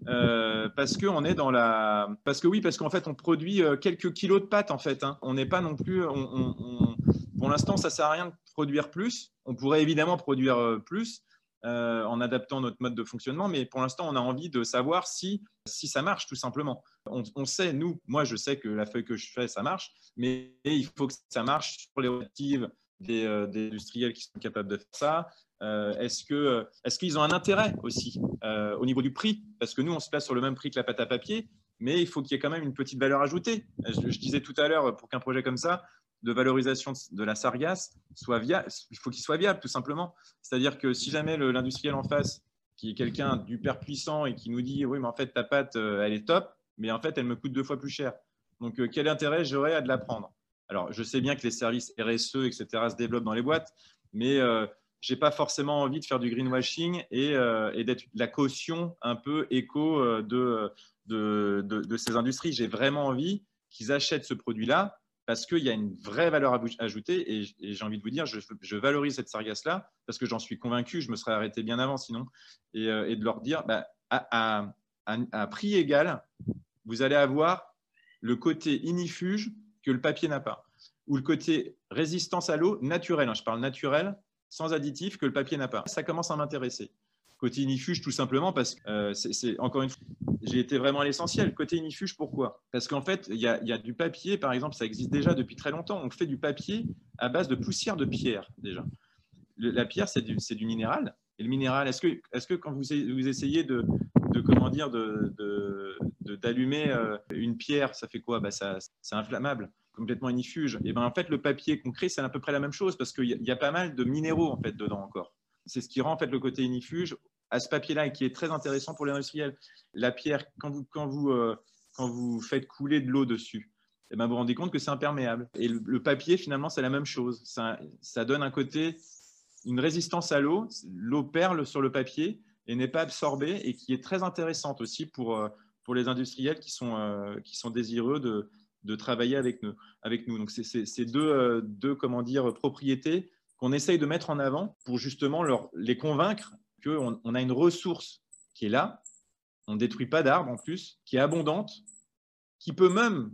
euh, parce que on est dans la, parce que oui, parce qu'en fait, on produit quelques kilos de pâtes en fait. Hein. On n'est pas non plus, on, on, on... Pour l'instant, ça ne sert à rien de produire plus. On pourrait évidemment produire plus euh, en adaptant notre mode de fonctionnement, mais pour l'instant, on a envie de savoir si, si ça marche, tout simplement. On, on sait, nous, moi, je sais que la feuille que je fais, ça marche, mais il faut que ça marche sur les relatives des, euh, des industriels qui sont capables de faire ça. Euh, Est-ce que, est-ce qu'ils ont un intérêt aussi euh, au niveau du prix? Parce que nous, on se place sur le même prix que la pâte à papier, mais il faut qu'il y ait quand même une petite valeur ajoutée. Je, je disais tout à l'heure, pour qu'un projet comme ça, de valorisation de la sargasse, soit viable, il faut qu'il soit viable tout simplement. C'est-à-dire que si jamais l'industriel en face, qui est quelqu'un d'hyper puissant et qui nous dit « oui, mais en fait, ta pâte, elle est top, mais en fait, elle me coûte deux fois plus cher. Donc, quel intérêt j'aurais à de la prendre ?» Alors, je sais bien que les services R S E, et cetera se développent dans les boîtes, mais euh, je n'ai pas forcément envie de faire du greenwashing et, euh, et d'être la caution un peu éco de, de, de, de ces industries. J'ai vraiment envie qu'ils achètent ce produit-là parce qu'il y a une vraie valeur ajoutée, et, et j'ai envie de vous dire, je, je valorise cette sargasse-là, parce que j'en suis convaincu, je me serais arrêté bien avant sinon, et, euh, et de leur dire, bah, à, à, à prix égal, vous allez avoir le côté ignifuge que le papier n'a pas, ou le côté résistance à l'eau naturelle, hein, je parle naturel, sans additif, que le papier n'a pas. Ça commence à m'intéresser. Côté ignifuge, tout simplement, parce que, euh, c'est, c'est, encore une fois, j'ai été vraiment à l'essentiel. Côté ignifuge, pourquoi? Parce qu'en fait, il y, y a du papier, par exemple, ça existe déjà depuis très longtemps. On fait du papier à base de poussière de pierre, déjà. Le, la pierre, c'est du, du minéral. Et le minéral, est-ce que, est-ce que quand vous, vous essayez de, de, comment dire, de, de, de, d'allumer euh, une pierre, ça fait quoi? Bah, ça, c'est inflammable, complètement ignifuge. Et ben, en fait, le papier qu'on crée, c'est à peu près la même chose, parce qu'il y, y a pas mal de minéraux, en fait, dedans encore. C'est ce qui rend en fait le côté ignifuge à ce papier-là et qui est très intéressant pour les industriels. La pierre, quand vous, quand vous, euh, quand vous faites couler de l'eau dessus, eh ben vous vous rendez compte que c'est imperméable. Et le, le papier, finalement, c'est la même chose. Ça, ça donne un côté, une résistance à l'eau. L'eau perle sur le papier et n'est pas absorbée, et qui est très intéressante aussi pour, euh, pour les industriels qui sont, euh, qui sont désireux de, de travailler avec nous. Avec nous. Donc, c'est deux, euh, deux comment dire, propriétés qu'on essaye de mettre en avant pour justement leur, les convaincre qu'on on a une ressource qui est là, on ne détruit pas d'arbres en plus, qui est abondante, qui peut même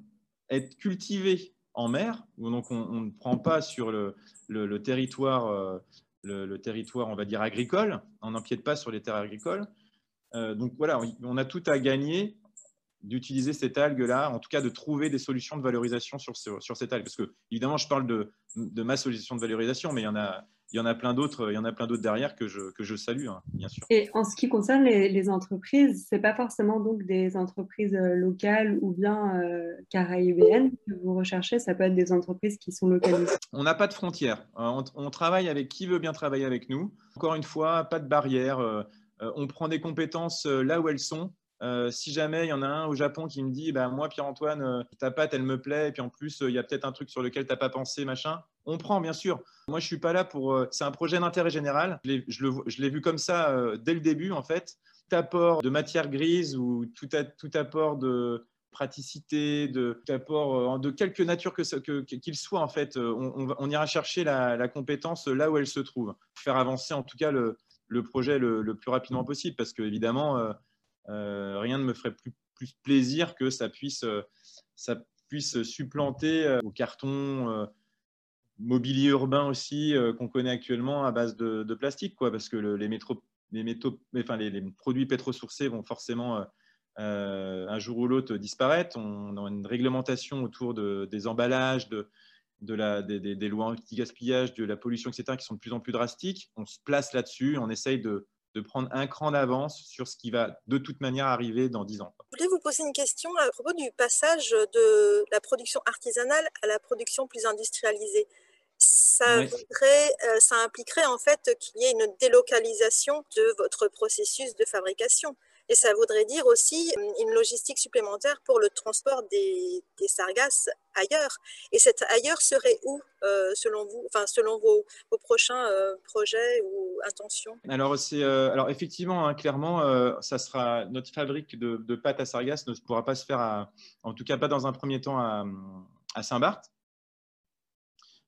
être cultivée en mer, donc on, on ne prend pas sur le, le, le, territoire, euh, le, le territoire, on va dire, agricole, on n'empiète pas sur les terres agricoles. Euh, donc voilà, on a tout à gagner d'utiliser cette algue-là, en tout cas de trouver des solutions de valorisation sur, ce, sur cette algue. Parce que, évidemment, je parle de, de ma solution de valorisation, mais il y en a, il y en a plein d'autres derrière que je, que je salue, hein, bien sûr. Et en ce qui concerne les, les entreprises, ce n'est pas forcément donc des entreprises locales ou bien euh, caraïbéennes que vous recherchez, ça peut être des entreprises qui sont localisées. On n'a pas de frontières. On, on travaille avec qui veut bien travailler avec nous. Encore une fois, pas de barrière. Euh, on prend des compétences là où elles sont. Euh, si jamais il y en a un au Japon qui me dit bah, « moi, Pierre-Antoine, euh, ta pâte, elle me plaît, et puis en plus, il euh, y a peut-être un truc sur lequel tu n'as pas pensé, machin », on prend, bien sûr. Moi, je ne suis pas là pour… Euh, c'est un projet d'intérêt général. Je l'ai vu comme ça euh, dès le début, en fait. Tout apport de matière grise ou tout, a, tout apport de praticité, de, tout apport euh, de quelque nature que, que, qu'il soit, en fait, on, on, on ira chercher la, la compétence là où elle se trouve. Faire avancer, en tout cas, le, le projet le, le plus rapidement possible, parce qu'évidemment… Euh, Euh, rien ne me ferait plus, plus plaisir que ça puisse, euh, ça puisse supplanter euh, au carton, euh, mobilier urbain aussi, euh, qu'on connaît actuellement à base de, de plastique, quoi, parce que le, les, métro, les, métaux, enfin, les, les produits pétrosourcés vont forcément euh, euh, un jour ou l'autre disparaître. On, on a une réglementation autour de, des emballages, de, de la, des, des, des lois anti-gaspillage, de la pollution, et cetera, qui sont de plus en plus drastiques. On se place là-dessus, on essaye de de prendre un cran d'avance sur ce qui va de toute manière arriver dans dix ans. Je voulais vous poser une question à propos du passage de la production artisanale à la production plus industrialisée. Ça, oui. voudrait, ça impliquerait en fait qu'il y ait une délocalisation de votre processus de fabrication. Et ça voudrait dire aussi une logistique supplémentaire pour le transport des, des sargasses ailleurs. Et cet ailleurs serait où, euh, selon vous, enfin, selon vos, vos prochains euh, projets ou intentions? Alors, c'est, euh, alors effectivement, hein, clairement, euh, ça sera, notre fabrique de, de pâte à sargasses ne pourra pas se faire, à, en tout cas pas dans un premier temps, à, à Saint-Barth.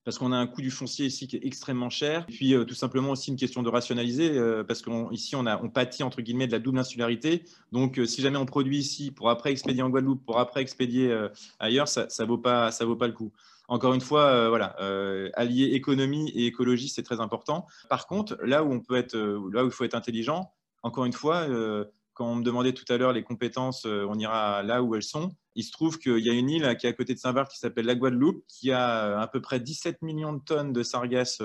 Parce qu'on a un coût du foncier ici qui est extrêmement cher. Et puis, euh, tout simplement aussi une question de rationaliser, euh, parce qu'ici, on, on, on pâtit, entre guillemets, de la double insularité. Donc, euh, si jamais on produit ici pour après expédier en Guadeloupe, pour après expédier euh, ailleurs, ça ne vaut pas, ça vaut pas le coup. Encore une fois, euh, voilà, euh, allier économie et écologie, c'est très important. Par contre, là où, on peut être, là où il faut être intelligent, encore une fois, euh, quand on me demandait tout à l'heure les compétences, euh, on ira là où elles sont. Il se trouve qu'il y a une île qui est à côté de Saint-Barth qui s'appelle la Guadeloupe, qui a à peu près dix-sept millions de tonnes de sargasses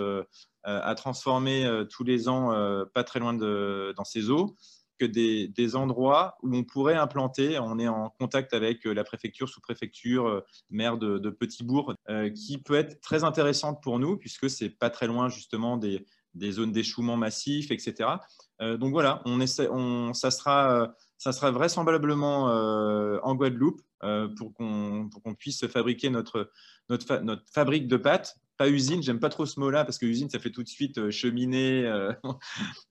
à transformer tous les ans, pas très loin de, dans ses eaux, que des, des endroits où on pourrait implanter. On est en contact avec la préfecture, sous-préfecture, maire de, de Petit-Bourg, qui peut être très intéressante pour nous, puisque c'est pas très loin justement des, des zones d'échouement massif, et cetera. Donc voilà, on essaie, on, ça sera... Ça sera vraisemblablement euh, en Guadeloupe euh, pour qu'on pour qu'on puisse fabriquer notre, notre, fa notre fabrique de pâtes. Pas usine, j'aime pas trop ce mot-là parce que usine, ça fait tout de suite euh, cheminée, euh,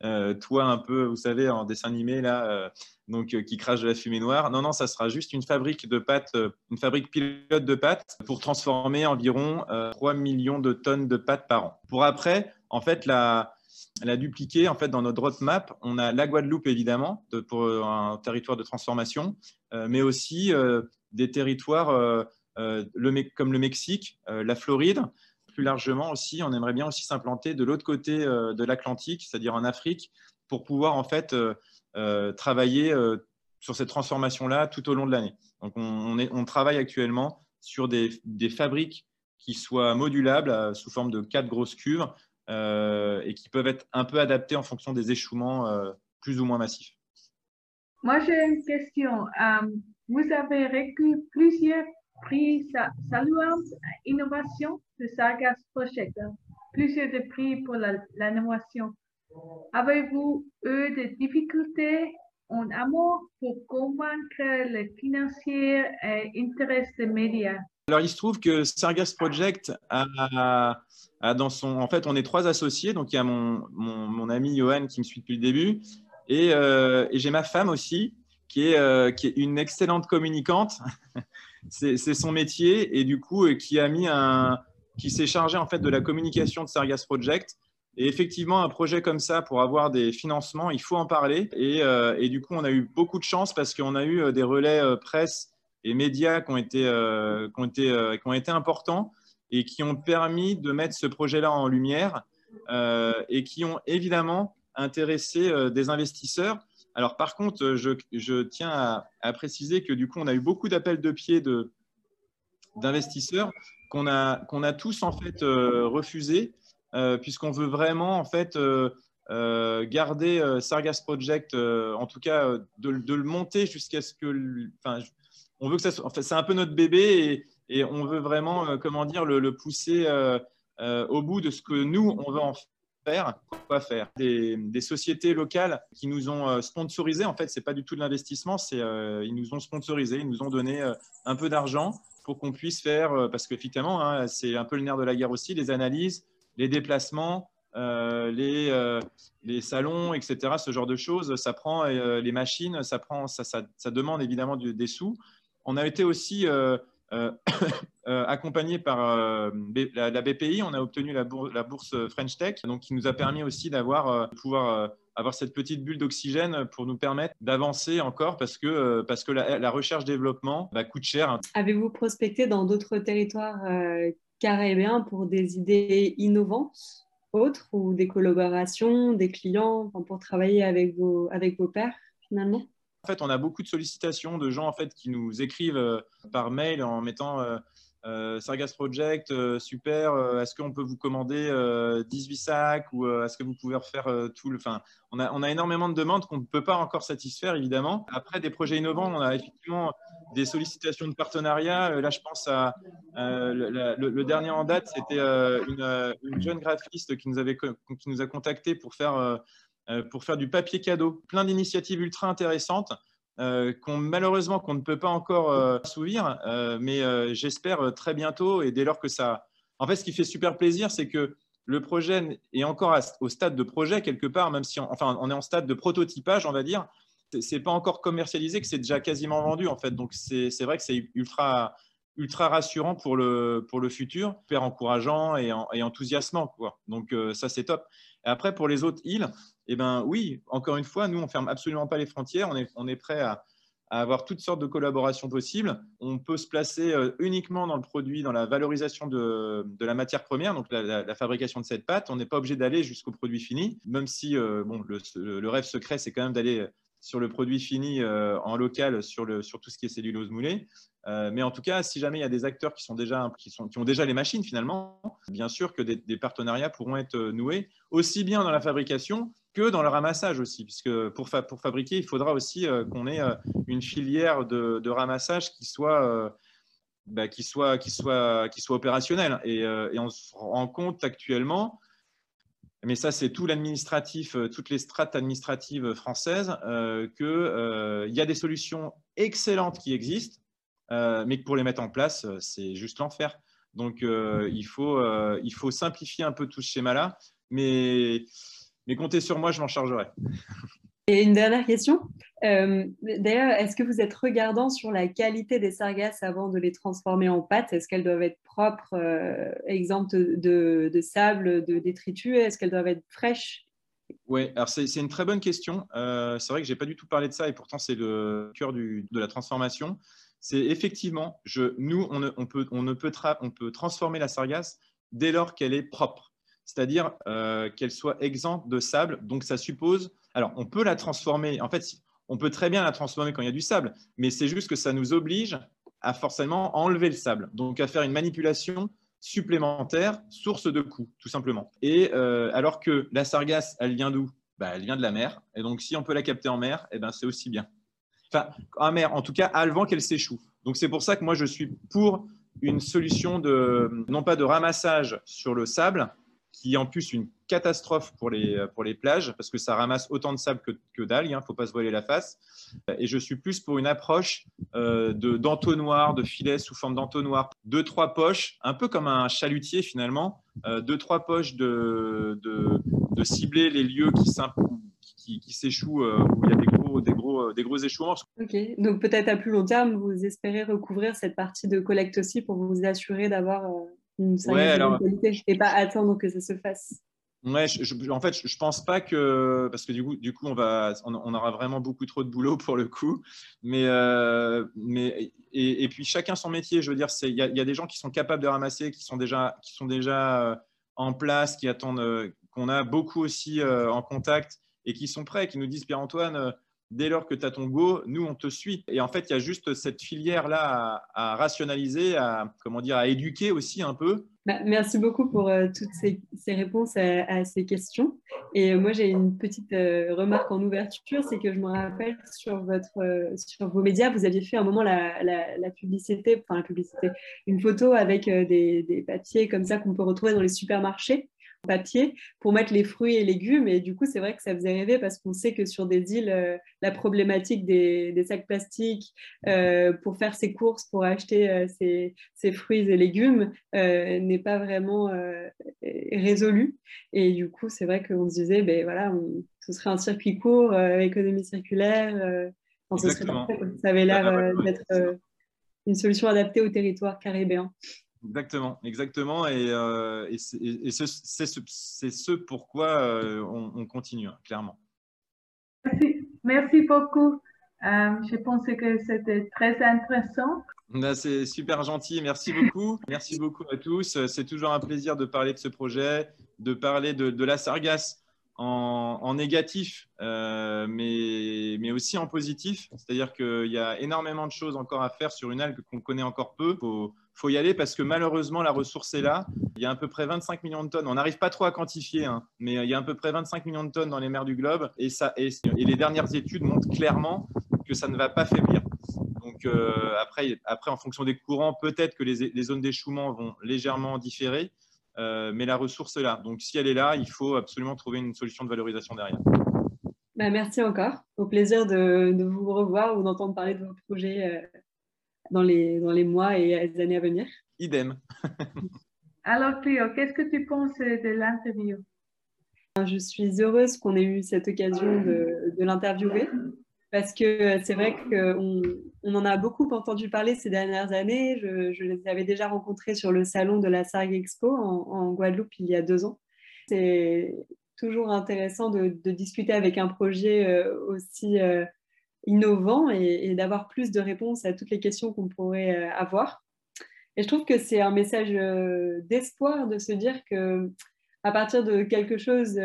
euh, toit un peu, vous savez, en dessin animé, là, euh, donc, euh, qui crache de la fumée noire. Non, non, ça sera juste une fabrique de pâtes, euh, une fabrique pilote de pâtes pour transformer environ euh, trois millions de tonnes de pâtes par an. Pour après, en fait, la... Elle a dupliqué en fait dans notre roadmap. On a la Guadeloupe évidemment de, pour un territoire de transformation, euh, mais aussi euh, des territoires euh, euh, le, comme le Mexique, euh, la Floride. Plus largement aussi, on aimerait bien aussi s'implanter de l'autre côté euh, de l'Atlantique, c'est-à-dire en Afrique, pour pouvoir en fait euh, euh, travailler euh, sur cette transformation-là tout au long de l'année. Donc on, on, est, on travaille actuellement sur des, des fabriques qui soient modulables euh, sous forme de quatre grosses cuves. Euh, et qui peuvent être un peu adaptés en fonction des échouements euh, plus ou moins massifs. Moi, j'ai une question. Euh, vous avez reçu plusieurs prix saluants innovation de Sargasse Project, plusieurs de prix pour l'innovation. Avez-vous eu des difficultés en amont pour convaincre les financiers et intérêts des médias? Alors, il se trouve que Sargasse Project a, a, a dans son... En fait, on est trois associés. Donc, il y a mon, mon, mon ami Johan qui me suit depuis le début. Et, euh, et j'ai ma femme aussi, qui est, euh, qui est une excellente communicante. C'est son métier. Et du coup, euh, qui, a mis un, qui s'est chargée en fait, de la communication de Sargasse Project. Et effectivement, un projet comme ça, pour avoir des financements, il faut en parler. Et, euh, et du coup, on a eu beaucoup de chance parce qu'on a eu des relais euh, presse et médias qui ont été, euh, qui ont été, euh, qui ont été importants et qui ont permis de mettre ce projet-là en lumière euh, et qui ont évidemment intéressé euh, des investisseurs. Alors par contre, je, je tiens à, à préciser que du coup, on a eu beaucoup d'appels de pied de, d'investisseurs qu'on a, qu'on a tous en fait euh, refusés euh, puisqu'on veut vraiment en fait euh, Euh, garder euh, Sargasse Project, euh, en tout cas euh, de, de le monter jusqu'à ce que, enfin, on veut que ça soit, enfin, c'est un peu notre bébé et, et on veut vraiment, euh, comment dire, le, le pousser euh, euh, au bout de ce que nous on veut en faire, quoi faire. Des, des sociétés locales qui nous ont euh, sponsorisés, en fait, c'est pas du tout de l'investissement, c'est euh, ils nous ont sponsorisés, ils nous ont donné euh, un peu d'argent pour qu'on puisse faire, euh, parce qu'effectivement, hein, c'est un peu le nerf de la guerre aussi, les analyses, les déplacements. Euh, les, euh, les salons, et cetera, ce genre de choses, ça prend euh, les machines, ça, prend, ça, ça, ça demande évidemment du, des sous. On a été aussi euh, euh, accompagné par euh, la, la B P I, on a obtenu la, bour la bourse French Tech, donc qui nous a permis aussi d'avoir euh, pouvoir euh, avoir cette petite bulle d'oxygène pour nous permettre d'avancer encore parce que, euh, parce que la, la recherche-développement bah, coûte cher. Avez-vous prospecté dans d'autres territoires euh, caribéens pour des idées innovantes ? Autres ou des collaborations, des clients pour travailler avec vos, avec vos pairs finalement? En fait, on a beaucoup de sollicitations de gens en fait, qui nous écrivent euh, par mail en mettant euh, euh, Sargasse Project, euh, super, euh, est-ce qu'on peut vous commander euh, dix-huit sacs ou euh, est-ce que vous pouvez refaire euh, tout le... Enfin, on a, on a énormément de demandes qu'on ne peut pas encore satisfaire, évidemment. Après, des projets innovants, on a effectivement des sollicitations de partenariat. Euh, là, je pense à... Euh, le, le, le dernier en date, c'était euh, une, une jeune graphiste qui nous, avait, qui nous a contactés pour faire... Euh, pour faire du papier cadeau. Plein d'initiatives ultra intéressantes euh, qu'on, malheureusement qu'on ne peut pas encore euh, assouvir, euh, mais euh, j'espère très bientôt. Et dès lors que ça... En fait, ce qui fait super plaisir, c'est que le projet est encore à, au stade de projet quelque part, même si on, enfin, on est en stade de prototypage, on va dire. Ce n'est pas encore commercialisé, que c'est déjà quasiment vendu, en fait. Donc, c'est vrai que c'est ultra, ultra rassurant pour le, pour le futur, super encourageant et, en, et enthousiasmant, quoi. Donc, euh, ça, c'est top. Et après, pour les autres îles, eh bien oui, encore une fois, nous, on ne ferme absolument pas les frontières. On est, on est prêt à, à avoir toutes sortes de collaborations possibles. On peut se placer euh, uniquement dans le produit, dans la valorisation de, de la matière première, donc la, la, la fabrication de cette pâte. On n'est pas obligé d'aller jusqu'au produit fini, même si euh, bon, le, le rêve secret, c'est quand même d'aller sur le produit fini euh, en local, sur, le, sur tout ce qui est cellulose moulée. Euh, mais en tout cas, si jamais il y a des acteurs qui, sont déjà, qui, sont, qui ont déjà les machines, finalement, bien sûr que des, des partenariats pourront être noués, aussi bien dans la fabrication que dans le ramassage aussi, puisque pour, fa pour fabriquer, il faudra aussi euh, qu'on ait euh, une filière de, de ramassage qui soit, euh, bah, qui soit, qui soit, qui soit opérationnelle. Et, euh, et on se rend compte actuellement, mais ça c'est tout l'administratif, euh, toutes les strates administratives françaises, euh, qu'il euh, y a des solutions excellentes qui existent, euh, mais que pour les mettre en place, c'est juste l'enfer. Donc euh, il faut, euh, il faut simplifier un peu tout ce schéma-là, mais... Mais comptez sur moi, je m'en chargerai. Et une dernière question. Euh, D'ailleurs, est-ce que vous êtes regardant sur la qualité des sargasses avant de les transformer en pâte? Est-ce qu'elles doivent être propres, euh, exemptes de, de sable, de détritus? Est-ce qu'elles doivent être fraîches? Oui, alors c'est une très bonne question. Euh, c'est vrai que je n'ai pas du tout parlé de ça et pourtant c'est le cœur du, de la transformation. C'est effectivement, je, nous, on ne, on peut, on ne peut, tra on peut transformer la sargasse dès lors qu'elle est propre. C'est-à-dire euh, qu'elle soit exempte de sable. Donc, ça suppose… Alors, on peut la transformer. En fait, on peut très bien la transformer quand il y a du sable, mais c'est juste que ça nous oblige à forcément enlever le sable, donc à faire une manipulation supplémentaire, source de coût, tout simplement. Et euh, alors que la sargasse, elle vient d'où? Bah, elle vient de la mer. Et donc, si on peut la capter en mer, eh ben, c'est aussi bien. Enfin, en mer, en tout cas, avant qu'elle s'échoue. Donc, c'est pour ça que moi, je suis pour une solution de… non pas de ramassage sur le sable, qui est en plus une catastrophe pour les, pour les plages, parce que ça ramasse autant de sable que, que d'algues, hein, faut pas se voiler la face. Et je suis plus pour une approche euh, d'entonnoir, de, de filets sous forme d'entonnoir, deux, trois poches, un peu comme un chalutier finalement, euh, deux, trois poches de, de, de cibler les lieux qui s'imposent, qui, qui s'échouent, euh, où il y a des gros, des gros, des gros échouements. Ok, donc peut-être à plus long terme, vous espérez recouvrir cette partie de collecte aussi pour vous assurer d'avoir... Euh... Ouais, alors, et pas attendre que ça se fasse. Ouais, je, je, en fait, je, je pense pas que, parce que du coup, du coup, on va, on, on aura vraiment beaucoup trop de boulot pour le coup. Mais, euh, mais et, et puis chacun son métier. Je veux dire, c'est, il y, y a des gens qui sont capables de ramasser, qui sont déjà, qui sont déjà en place, qui attendent, qu'on a beaucoup aussi en contact et qui sont prêts, qui nous disent Pierre-Antoine, dès lors que tu as ton go, nous, on te suit. Et en fait, il y a juste cette filière-là à, à rationaliser, à, comment dire, à éduquer aussi un peu. Bah, merci beaucoup pour euh, toutes ces, ces réponses à, à ces questions. Et euh, moi, j'ai une petite euh, remarque en ouverture, c'est que je me rappelle sur, votre, euh, sur vos médias, vous aviez fait à un moment la, la, la publicité, enfin la publicité, une photo avec euh, des, des papiers comme ça qu'on peut retrouver dans les supermarchés. Papier pour mettre les fruits et légumes, et du coup c'est vrai que ça faisait rêver parce qu'on sait que sur des îles euh, la problématique des, des sacs plastiques euh, pour faire ses courses, pour acheter euh, ses, ses fruits et légumes euh, n'est pas vraiment euh, résolue, et du coup c'est vrai qu'on se disait ben voilà, on, ce serait un circuit court, euh, économie circulaire, euh, enfin, ce serait parfait, ça avait l'air euh, d'être euh, une solution adaptée au territoire caribéen. Exactement, exactement, et, euh, et c'est ce, ce pourquoi euh, on, on continue, clairement. Merci, merci beaucoup. Euh, je pensais que c'était très intéressant. Ben, c'est super gentil, merci beaucoup. Merci beaucoup à tous. C'est toujours un plaisir de parler de ce projet, de parler de, de la sargasse. en, en négatif, euh, mais, mais aussi en positif. C'est-à-dire qu'il y a énormément de choses encore à faire sur une algue qu'on connaît encore peu. Il faut, faut y aller parce que malheureusement, la ressource est là. Il y a à peu près vingt-cinq millions de tonnes. On n'arrive pas trop à quantifier, hein, mais il y a à peu près vingt-cinq millions de tonnes dans les mers du globe. Et, ça, et, et les dernières études montrent clairement que ça ne va pas faiblir. Donc euh, après, après, en fonction des courants, peut-être que les, les zones d'échouement vont légèrement différer, euh, mais la ressource est là. Donc si elle est là, il faut absolument trouver une solution de valorisation derrière. Bah, merci encore. Au plaisir de, de vous revoir ou d'entendre parler de vos projets euh, dans, les, dans les mois et les années à venir. Idem. Alors Cléo, qu'est-ce que tu penses de l'interview? Je suis heureuse qu'on ait eu cette occasion de, de l'interviewer. Parce que c'est vrai qu'on on en a beaucoup entendu parler ces dernières années. Je, je les avais déjà rencontrés sur le salon de la Sarg Expo en, en Guadeloupe il y a deux ans. C'est toujours intéressant de, de discuter avec un projet aussi innovant et, et d'avoir plus de réponses à toutes les questions qu'on pourrait avoir. Et je trouve que c'est un message d'espoir de se dire que à partir de quelque chose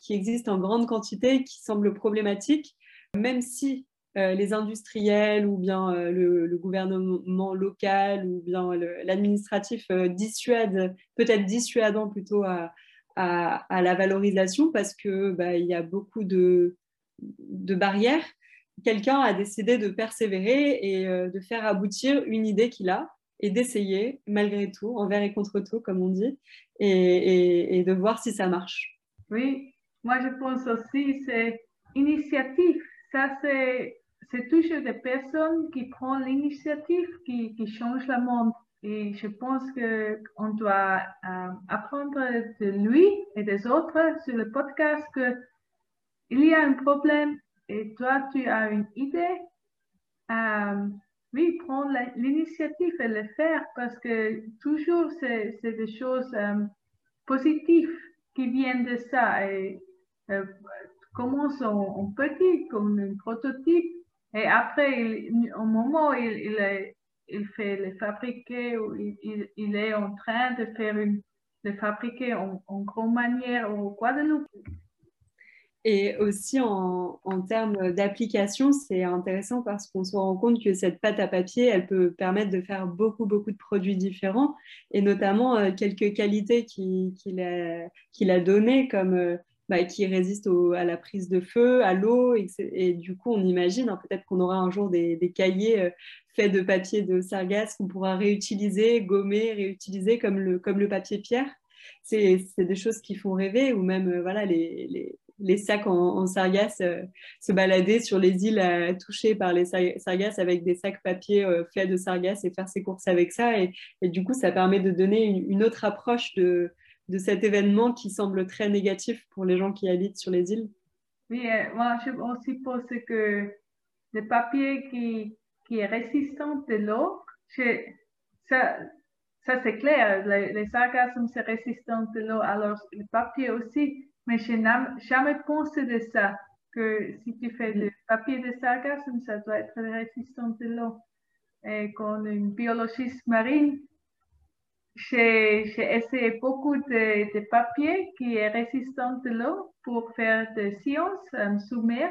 qui existe en grande quantité, qui semble problématique, même si euh, les industriels ou bien euh, le, le gouvernement local ou bien l'administratif euh, dissuade, peut-être dissuadant plutôt à, à, à la valorisation parce que bah, il y a beaucoup de, de barrières, quelqu'un a décidé de persévérer et euh, de faire aboutir une idée qu'il a et d'essayer malgré tout, envers et contre tout comme on dit, et, et, et de voir si ça marche. Oui, moi je pense aussi c'est initiative. Ça, c'est toujours des personnes qui prennent l'initiative, qui, qui changent le monde. Et je pense qu'on doit euh, apprendre de lui et des autres sur le podcast qu'il y a un problème et toi, tu as une idée. Euh, oui, prendre l'initiative et le faire parce que toujours, c'est des choses euh, positives qui viennent de ça. Et, euh, commence en petit, comme un prototype, et après, il, au moment où il, il, il fait le fabriquer, ou il, il, il est en train de faire une, le fabriquer en, en grande manière au Guadeloupe. Et aussi en, en termes d'application, c'est intéressant parce qu'on se rend compte que cette pâte à papier, elle peut permettre de faire beaucoup, beaucoup de produits différents, et notamment euh, quelques qualités qu'il qu'il a, qu'il a données, comme... Euh, Bah, qui résistent au, à la prise de feu, à l'eau, et, et du coup on imagine hein, peut-être qu'on aura un jour des, des cahiers euh, faits de papier de sargasse qu'on pourra réutiliser, gommer, réutiliser comme le, comme le papier pierre. C'est des choses qui font rêver, ou même euh, voilà, les, les, les sacs en, en sargasse, euh, se balader sur les îles euh, touchées par les sargasses avec des sacs papier euh, faits de sargasse et faire ses courses avec ça, et, et du coup ça permet de donner une, une autre approche de de cet événement qui semble très négatif pour les gens qui habitent sur les îles. Oui, euh, moi je aussi pense que le papier qui, qui est résistant de l'eau, ça, ça c'est clair, les, les sargasses sont résistants de l'eau, alors le papier aussi, mais je n'ai jamais pensé de ça, que si tu fais du papier de sargasses, ça doit être résistant de l'eau. Et quand une biologiste marine, j'ai essayé beaucoup de, de papier qui est résistant de l'eau pour faire des sciences euh, sous mer.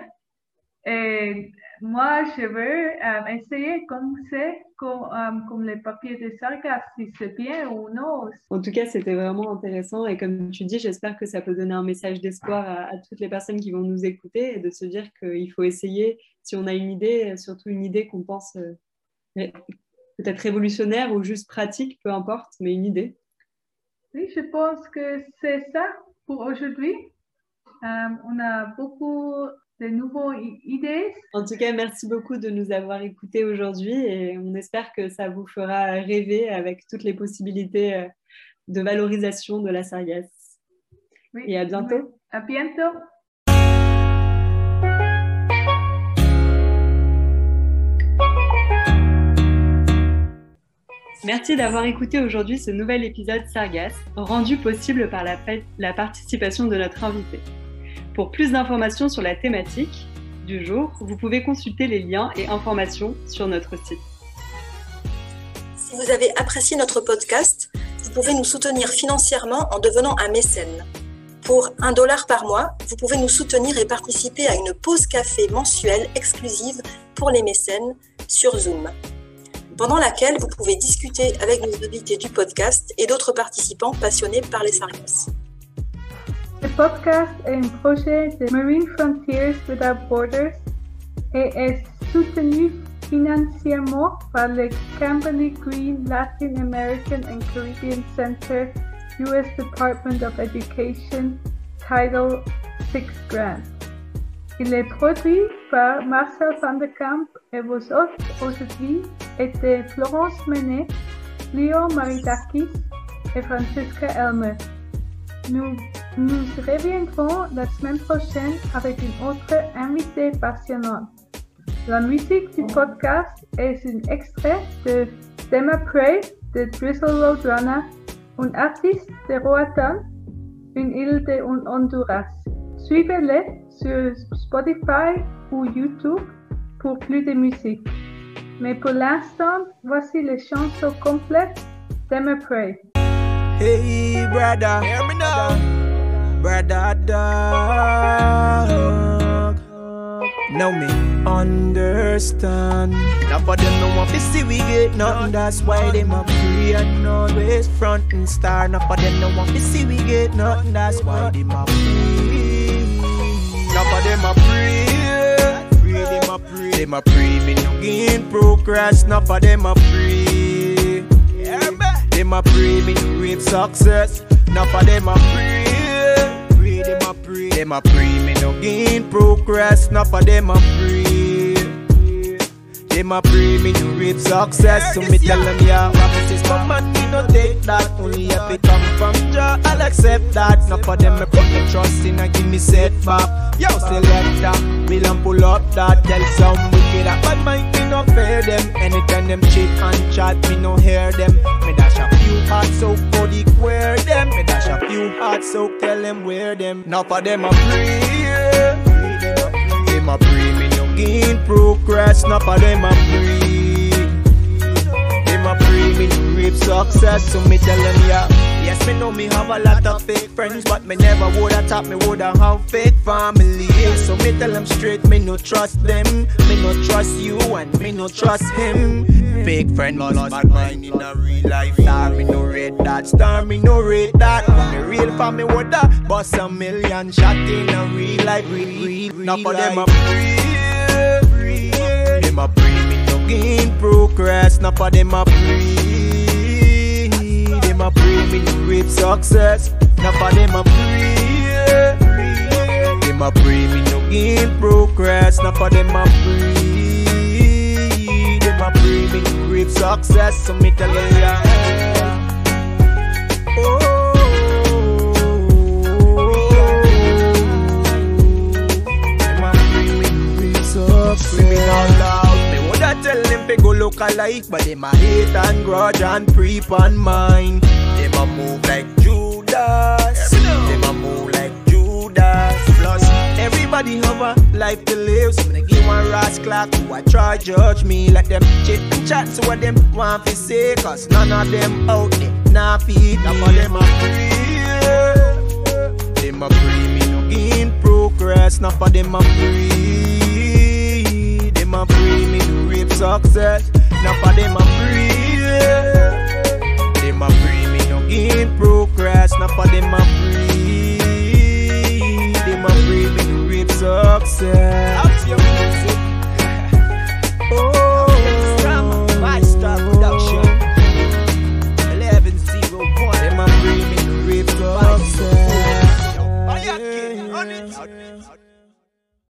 Et moi, je veux euh, essayer comme c'est, comme, euh, comme les papiers de sargasses, si c'est bien ou non. En tout cas, c'était vraiment intéressant. Et comme tu dis, j'espère que ça peut donner un message d'espoir à, à toutes les personnes qui vont nous écouter et de se dire qu'il faut essayer, si on a une idée, surtout une idée qu'on pense... Euh, ré... peut-être révolutionnaire ou juste pratique, peu importe, mais une idée. Oui, je pense que c'est ça pour aujourd'hui. Euh, on a beaucoup de nouvelles idées. En tout cas, merci beaucoup de nous avoir écoutés aujourd'hui et on espère que ça vous fera rêver avec toutes les possibilités de valorisation de la sargasse. Oui, et à bientôt. Oui. À bientôt. Merci d'avoir écouté aujourd'hui ce nouvel épisode Sargasse, rendu possible par la, la participation de notre invité. Pour plus d'informations sur la thématique du jour, vous pouvez consulter les liens et informations sur notre site. Si vous avez apprécié notre podcast, vous pouvez nous soutenir financièrement en devenant un mécène. Pour un dollar par mois, vous pouvez nous soutenir et participer à une pause café mensuelle exclusive pour les mécènes sur Zoom, pendant laquelle vous pouvez discuter avec nos invités du podcast et d'autres participants passionnés par les sargasses. Le podcast est un projet de Marine Frontiers Without Borders et est soutenu financièrement par le Kimberly Green Latin American and Caribbean Center, U S Department of Education, Title six Grant. Il est produit par Marcel Van de Kamp et vos hôtes aujourd'hui étaient Florence Menez, Leo Maridakis et Francesca Helmus. Nous nous reviendrons la semaine prochaine avec une autre invitée passionnante. La musique du podcast est un extrait de Dema Prey de Drizzle Roadrunner, un artiste de Roatan, une île de Honduras. Suivez-le sur Spotify ou YouTube pour plus de musique. Mais pour l'instant, voici les chansons complètes d'Emma Prey. Hey brother, hear me now, brother dog. Now me understand. Now for them no want to see we get nothing. That's why them a free and always front and star. Now for them no want to see we get nothing. That's why them a free. Now for them a free, free them a free. Them a free me no gain progress. Now for them a free. Yeah man, them a free me no reap success. Now for them a free, free them a free. Them a free me no gain progress. Now for them a free. Them a pray me to reap success, so me tell them yeah. Promises from man me no take that, only if it come from Jah I'll accept that. Not for them me put me trust in and give me setback. Yo selector, me and pull up that. Tell some wicked a bad mind me no fear them. Anytime them cheat and chat me no hear them. Me dash a few hearts so body queer them. Me dash a few hearts so tell them where them. Not for them a pray, them a pray me. In progress, not for them I'm free. Them are free, me to reap success, so me tell them yeah. Yes, me know me have a lot of fake friends, but me never woulda thought me woulda have fake family. So me tell them straight, me no trust them, me no trust you and me no trust him. Fake friend lost my mind in a real life star. Me no rate that star, me no rate that. Me real family woulda bust a million shot in a real life, real, real, real. Not for them I'm free. Them a pray me no gain progress. Not for them a pray. Them a pray me no reap success. Not for them a pray. Them a pray me no gain progress. Not for them a pray. Them a pray me no reap success. So me tell them yeah. Oh. Me woulda tell them fi go look alike, but them a hate and grudge and creep on mine. Them a move like Judas. Them a move like Judas. Plus everybody have a life to live, so me give one rascal who a try judge me like them chit and chat. So what them want fi say? Cause none of them out there nah feed me. But them a free, them a free me no gain progress. Not for them a free.